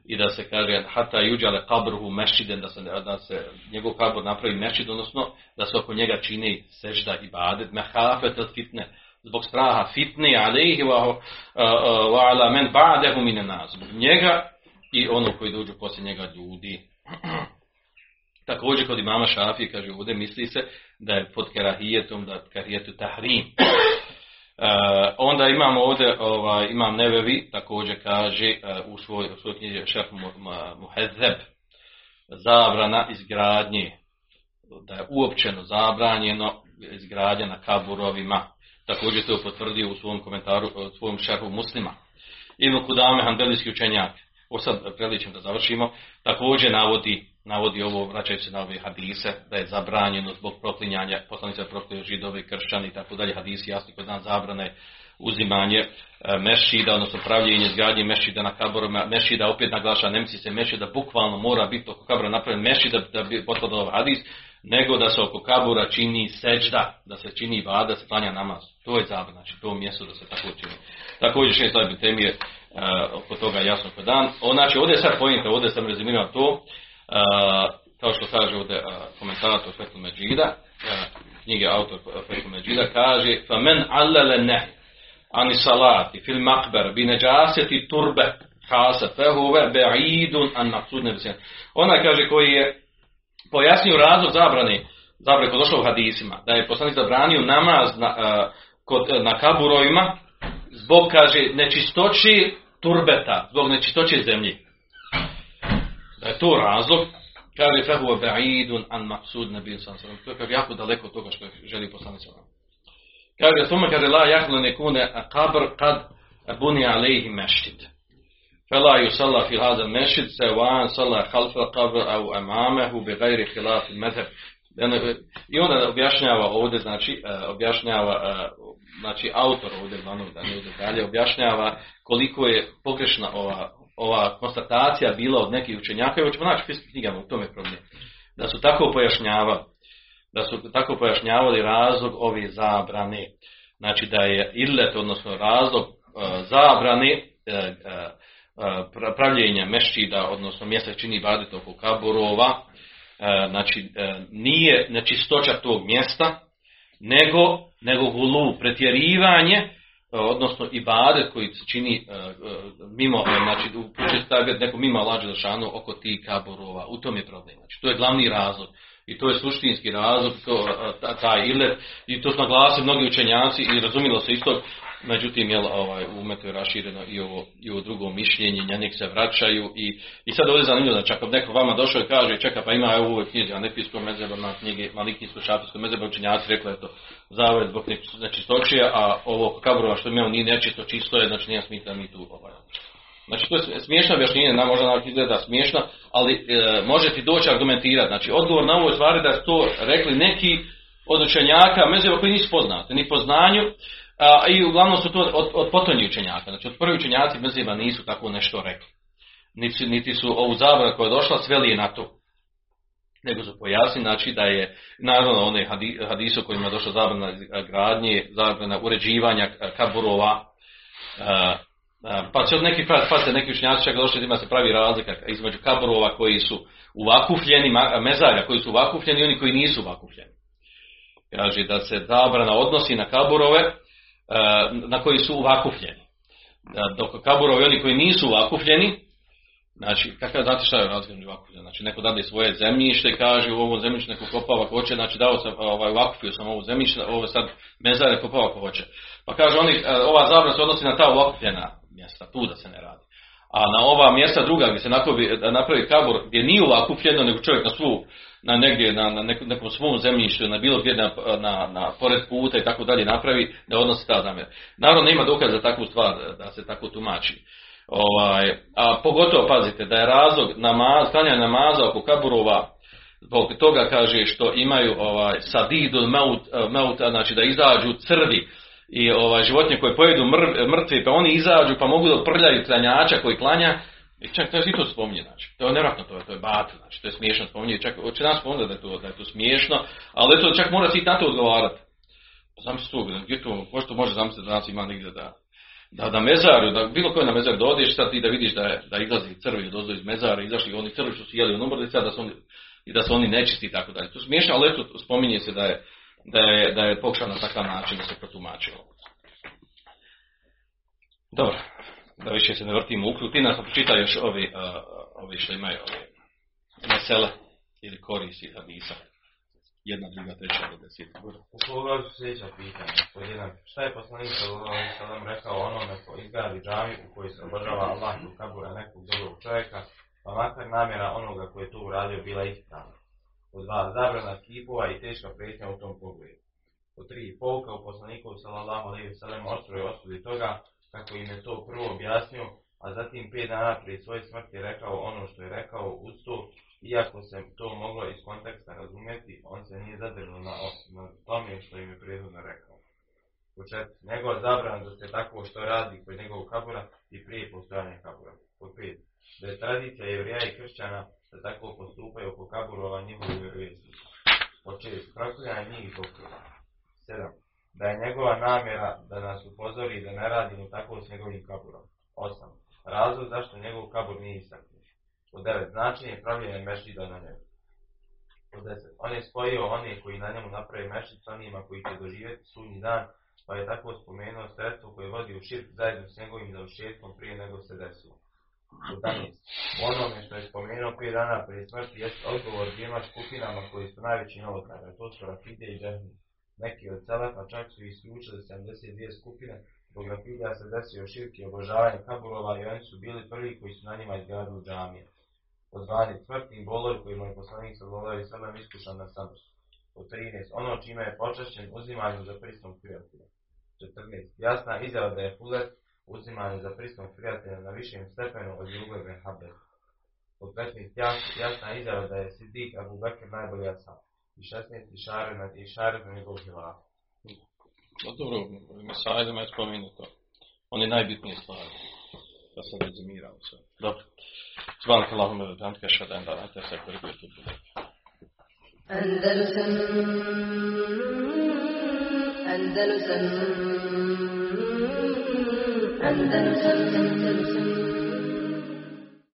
i da se kaže hata yuđale kabruhu mešiden, da se, da se njegov kabur napravi mešid, odnosno da se oko njega čini sežda i badet, mehafet od fitne, zbog straha fitne, alejhi wa ala men ba'dehu mine nas, zbog njega i ono koji dođu poslije njega ljudi. Također kod imama Šafije, kaže ovdje misli se da je pod karahijetom, da je karahijetu tahrim. Onda imamo ovdje, ovaj, imam Nevevi, također kaže u svojoj svoj knjizi Šejh Muhamed, zabrana izgradnje, da je uopćeno zabranjeno izgradnja na kaburovima. Također to potvrdio u svom komentaru, u svom Šerhu Muslima. Ibn Kudame, hanbelijski učenjak, ovo sad preličem da završimo, također navodi, navodi ovo, vraćajući se na ove hadise, da je zabranjeno zbog proklinjanja, poslanica proklio Židove, kršćani i tako dalje, hadisi jasni koji dan zabrane uzimanje mešida, odnosno pravljenje izgradnje mešida na kaborima, mešida opet naglaša, ne misli se mešida, bukvalno mora biti oko kabora napravljen mešida da bi potvrdio ovaj hadis, nego da se oko kabura čini seđda, da se čini ibadet, da se klanja namaz. To je zabrana, znači to mjesto da se tako čini. Također šest Ibn Tejmije, uh, oko toga jasno ko dan. O, znači ovdje je sad pojenta, ovdje sam rezimirao to, uh, kao što kaže ovdje uh, komentator Fethul Medžida, uh, knjige autor Fethul Medžida, kaže فَمَنْ عَلَّلَ نَهِ عَنِ صَلَاتِ فِي الْمَقْبَرِ بِنَجَاسَةِ تُرْبَ حَاسَ فَهُوَ بَعِيدٌ عَنْ مَقْصُودِ نَبِسِيَنَ. Ona kaže koji je pojasnio razlog zabrane, zabrane kod došlo u hadisima, da je poslanik zabranio namaz na, kod, na kaburovima zbog, kaže, nečistoći turbeta, zbog nečistoći zemlji. Da je to razlog, kaže, fehu ba'idun an maqsud nabiy sallallahu alejhi ve sellem, to je jako daleko od toga što želi poslanik sallallahu alejhi ve sellem. Kaže, kaže, la yahlu nekune qabr kad buni alejhi masjid. فلا يصلى في هذا المسجد سواء صلى خلف القبر او امامه بغير خلاف المذهب. I onda objašnjava ovdje, znači objašnjava, znači autor ovdje glavno da ne detalje objašnjava koliko je pogrešna ova, ova konstatacija bila od nekih učenjaka, i hoćemo naći u knjigama, u tome problem, da su tako pojašnjavali, da su tako pojašnjavali razlog ove zabrane, znači da je illet, odnosno razlog zabrane pravljenja mešćida, odnosno mjesta čini ibadet oko kaburova, znači nije nečistoća tog mjesta, nego, nego gulu, pretjerivanje, odnosno ibadet koji se čini mimo, znači upuće stavljati neko mimo Allaha dželešanu oko tih kaburova, u tom je problem. Znači to je glavni razlog i to je suštinski razlog, to, taj ilet, i to su naglasili mnogi učenjaci i razumilo se isto. Međutim, jel, ovaj, u umetu je rašireno i ovo, i ovo drugo mišljenje, na njih se vraćaju. I, i sad ovdje zanimljivo, znači ako neko vama došao i kaže, čeka, pa ima u ovoj knjizi, a nefijsko mezeba na knjige, malikijsko, šafijsko mezeba, učenjaci rekli, eto, zavod zbog nečistoćija, a ovo kaburova što imamo nije nečisto, čisto je, znači nije smitan ni tu. Ovaj. Znači to je smiješno objašnjenje, nam možda nam izgleda smiješno, ali e, možete doći argumentirati. Znači odgovor na ovoj stvari da su to rekli neki od učenjaka mezeba koji nisu poznati, ni po znanju, a i uglavnom su to od, od potonjih učenjaka, znači od prvi učenjaci mezheba nisu tako nešto rekli, niti, niti su ovu zabranu koja je došla sveli je na to, nego su pojasnili, znači da je naravno onaj hadis u kojima je došla zabrana gradnje, zabrana uređivanja kaburova, pa će od nekih pa se neki učenjaci čak došli da ima se pravi razlika između kaburova koji su uvakufljeni, mezarja koji su uvakufljeni i oni koji nisu uvakufljeni. Kaže da se zabrana odnosi na kaburove na koji su uvakufljeni. Dok kaburovi oni koji nisu uvakufljeni, znači, kakav, znate šta je razgledno uvakufljeno? Znači, neko dade svoje zemljište i kaže u ovom zemljištu neko kopava ko hoće, znači dao sam, ovaj, uvakufio sam ovo zemljište, ovo sad mezare kopava ko hoće. Pa kaže, oni, ova zabrana se odnosi na ta uvakufljena mjesta, tu da se ne radi. A na ova mjesta druga gdje se napravi kabur, gdje nije uvakufljeno, nego čovjek na svu, na negdje, na, na nekom svom zemljištu, na bilo gdje, na, na, na pored puta i tako dalje napravi, da odnosi ta zamjera. Naravno, nema dokaza za takvu stvar, da se tako tumači. Ovaj, a pogotovo, pazite, da je razlog namaz, klanja namaza oko kaburova, zbog toga, kaže, što imaju ovaj, sadidul maut, maut, znači da izađu crvi i ovaj, životinje koje pojedu mr, mrtvi, pa oni izađu, pa mogu da prljaju klanjača koji klanja. I čak to je to spominje, znači, to je nevratno, to je, to je batil, znači, to je smiješno spominje, čak će nas spominje da je to, da je to smiješno, ali to čak mora se i na to odgovarati. Zamislite to, gdje to, pošto može zamisliti da nas ima negdje da, da, da mezaru, da bilo koji na mezaru dođeš sad i da vidiš da, je, da izlazi crvi od ozdo iz mezara, izašli oni crvi što su jeli onomordica, da su oni, i da su oni nečisti i tako dalje. To je smiješno, ali to spominje se da je, da je, da je pokušao na takav način da se protumačilo. Dobro. Da više se ne vrtimo u krug, ti nas pročita još ovi, uh, ovi što imaju ove mesele ili korisi hadisa. jedna, druga, treća, desetina. Poslovila ću sljedeća pitanja. Pod jedan, šta je poslanik sallallahu alejhi ve sellem rekao onome ko izgradi džamiju u kojoj se obožava Allah i ukabura nekog dobrog čovjeka, pa makar namjera onoga koji je to uradio bila ispravna? Od dva, zabrana kipova i teška prijetnja u tom pogledu. Od tri, pouka u poslanikovu sallallahu alejhi ve sellem oštroj osudi toga kako im je to prvo objasnio, a zatim pet dana prije svoje smrti rekao ono što je rekao uz to, iako se to moglo iz konteksta razumjeti, on se nije zadržao na, na tome što im je prijedno rekao. U četiri, njegova zabrana da se tako što radi kod njegovog kabura i prije postojanja kabura. Od pet, da je tradicija jevrija i kršćana da tako postupaju po kaburova njihovi vjerovjesnici. Od šest, proklinja njih zbog toga. Sedam, da je njegova namjera da nas upozori da ne radimo tako s njegovim kaburom. Osam, razlog zašto njegov kabur nije istaknut. Od devet, značenje pravljenja mešida na njemu. Od deset, on je spojio one koji na njemu naprave mešid s onima koji će doživjeti sudnji dan, pa je tako spomenuo sredstvo koje vodi u širk zajedno s njegovim završetkom prije nego se desilo. Udanost. Onome što je spomenuo pet dana prije smrti jest odgovor dvijema skupinama koji su najveći novotara, to su Rafidije i Džehmije. Neki od Selefa čak su isključili sedamdeset dvije skupine, zbog Rafidija se desio širk i obožavanje kaburova i oni su bili prvi koji su na njima izgradili džamije. Od dvanaest, smrtni bolovi kojima je poslanik sallallahu alejhi ve sellem iskušan na samrstu. Od trinaest, ono čime je počašćen uzimanju za prisnog prijatelja. četrnaest, jasna izjava da je fulet uzimanje za prisnog prijatelja na višem stepenu od ljubavi Habeta. Od petnaest, jasna izjava da je Sidik Ebu Bekr najbolji ashab. I šesnaest, išaret i šaret na njegov hilaf. Dobro, mesajedama je spomenuto. On je najbitnije stvari. Da sam rezimirao sve. Dobro. Zvanak Allahum evo danke, šadan da rata se korigujete u buduću. Andalusam, Andalusam, Andalusam, Andalusam.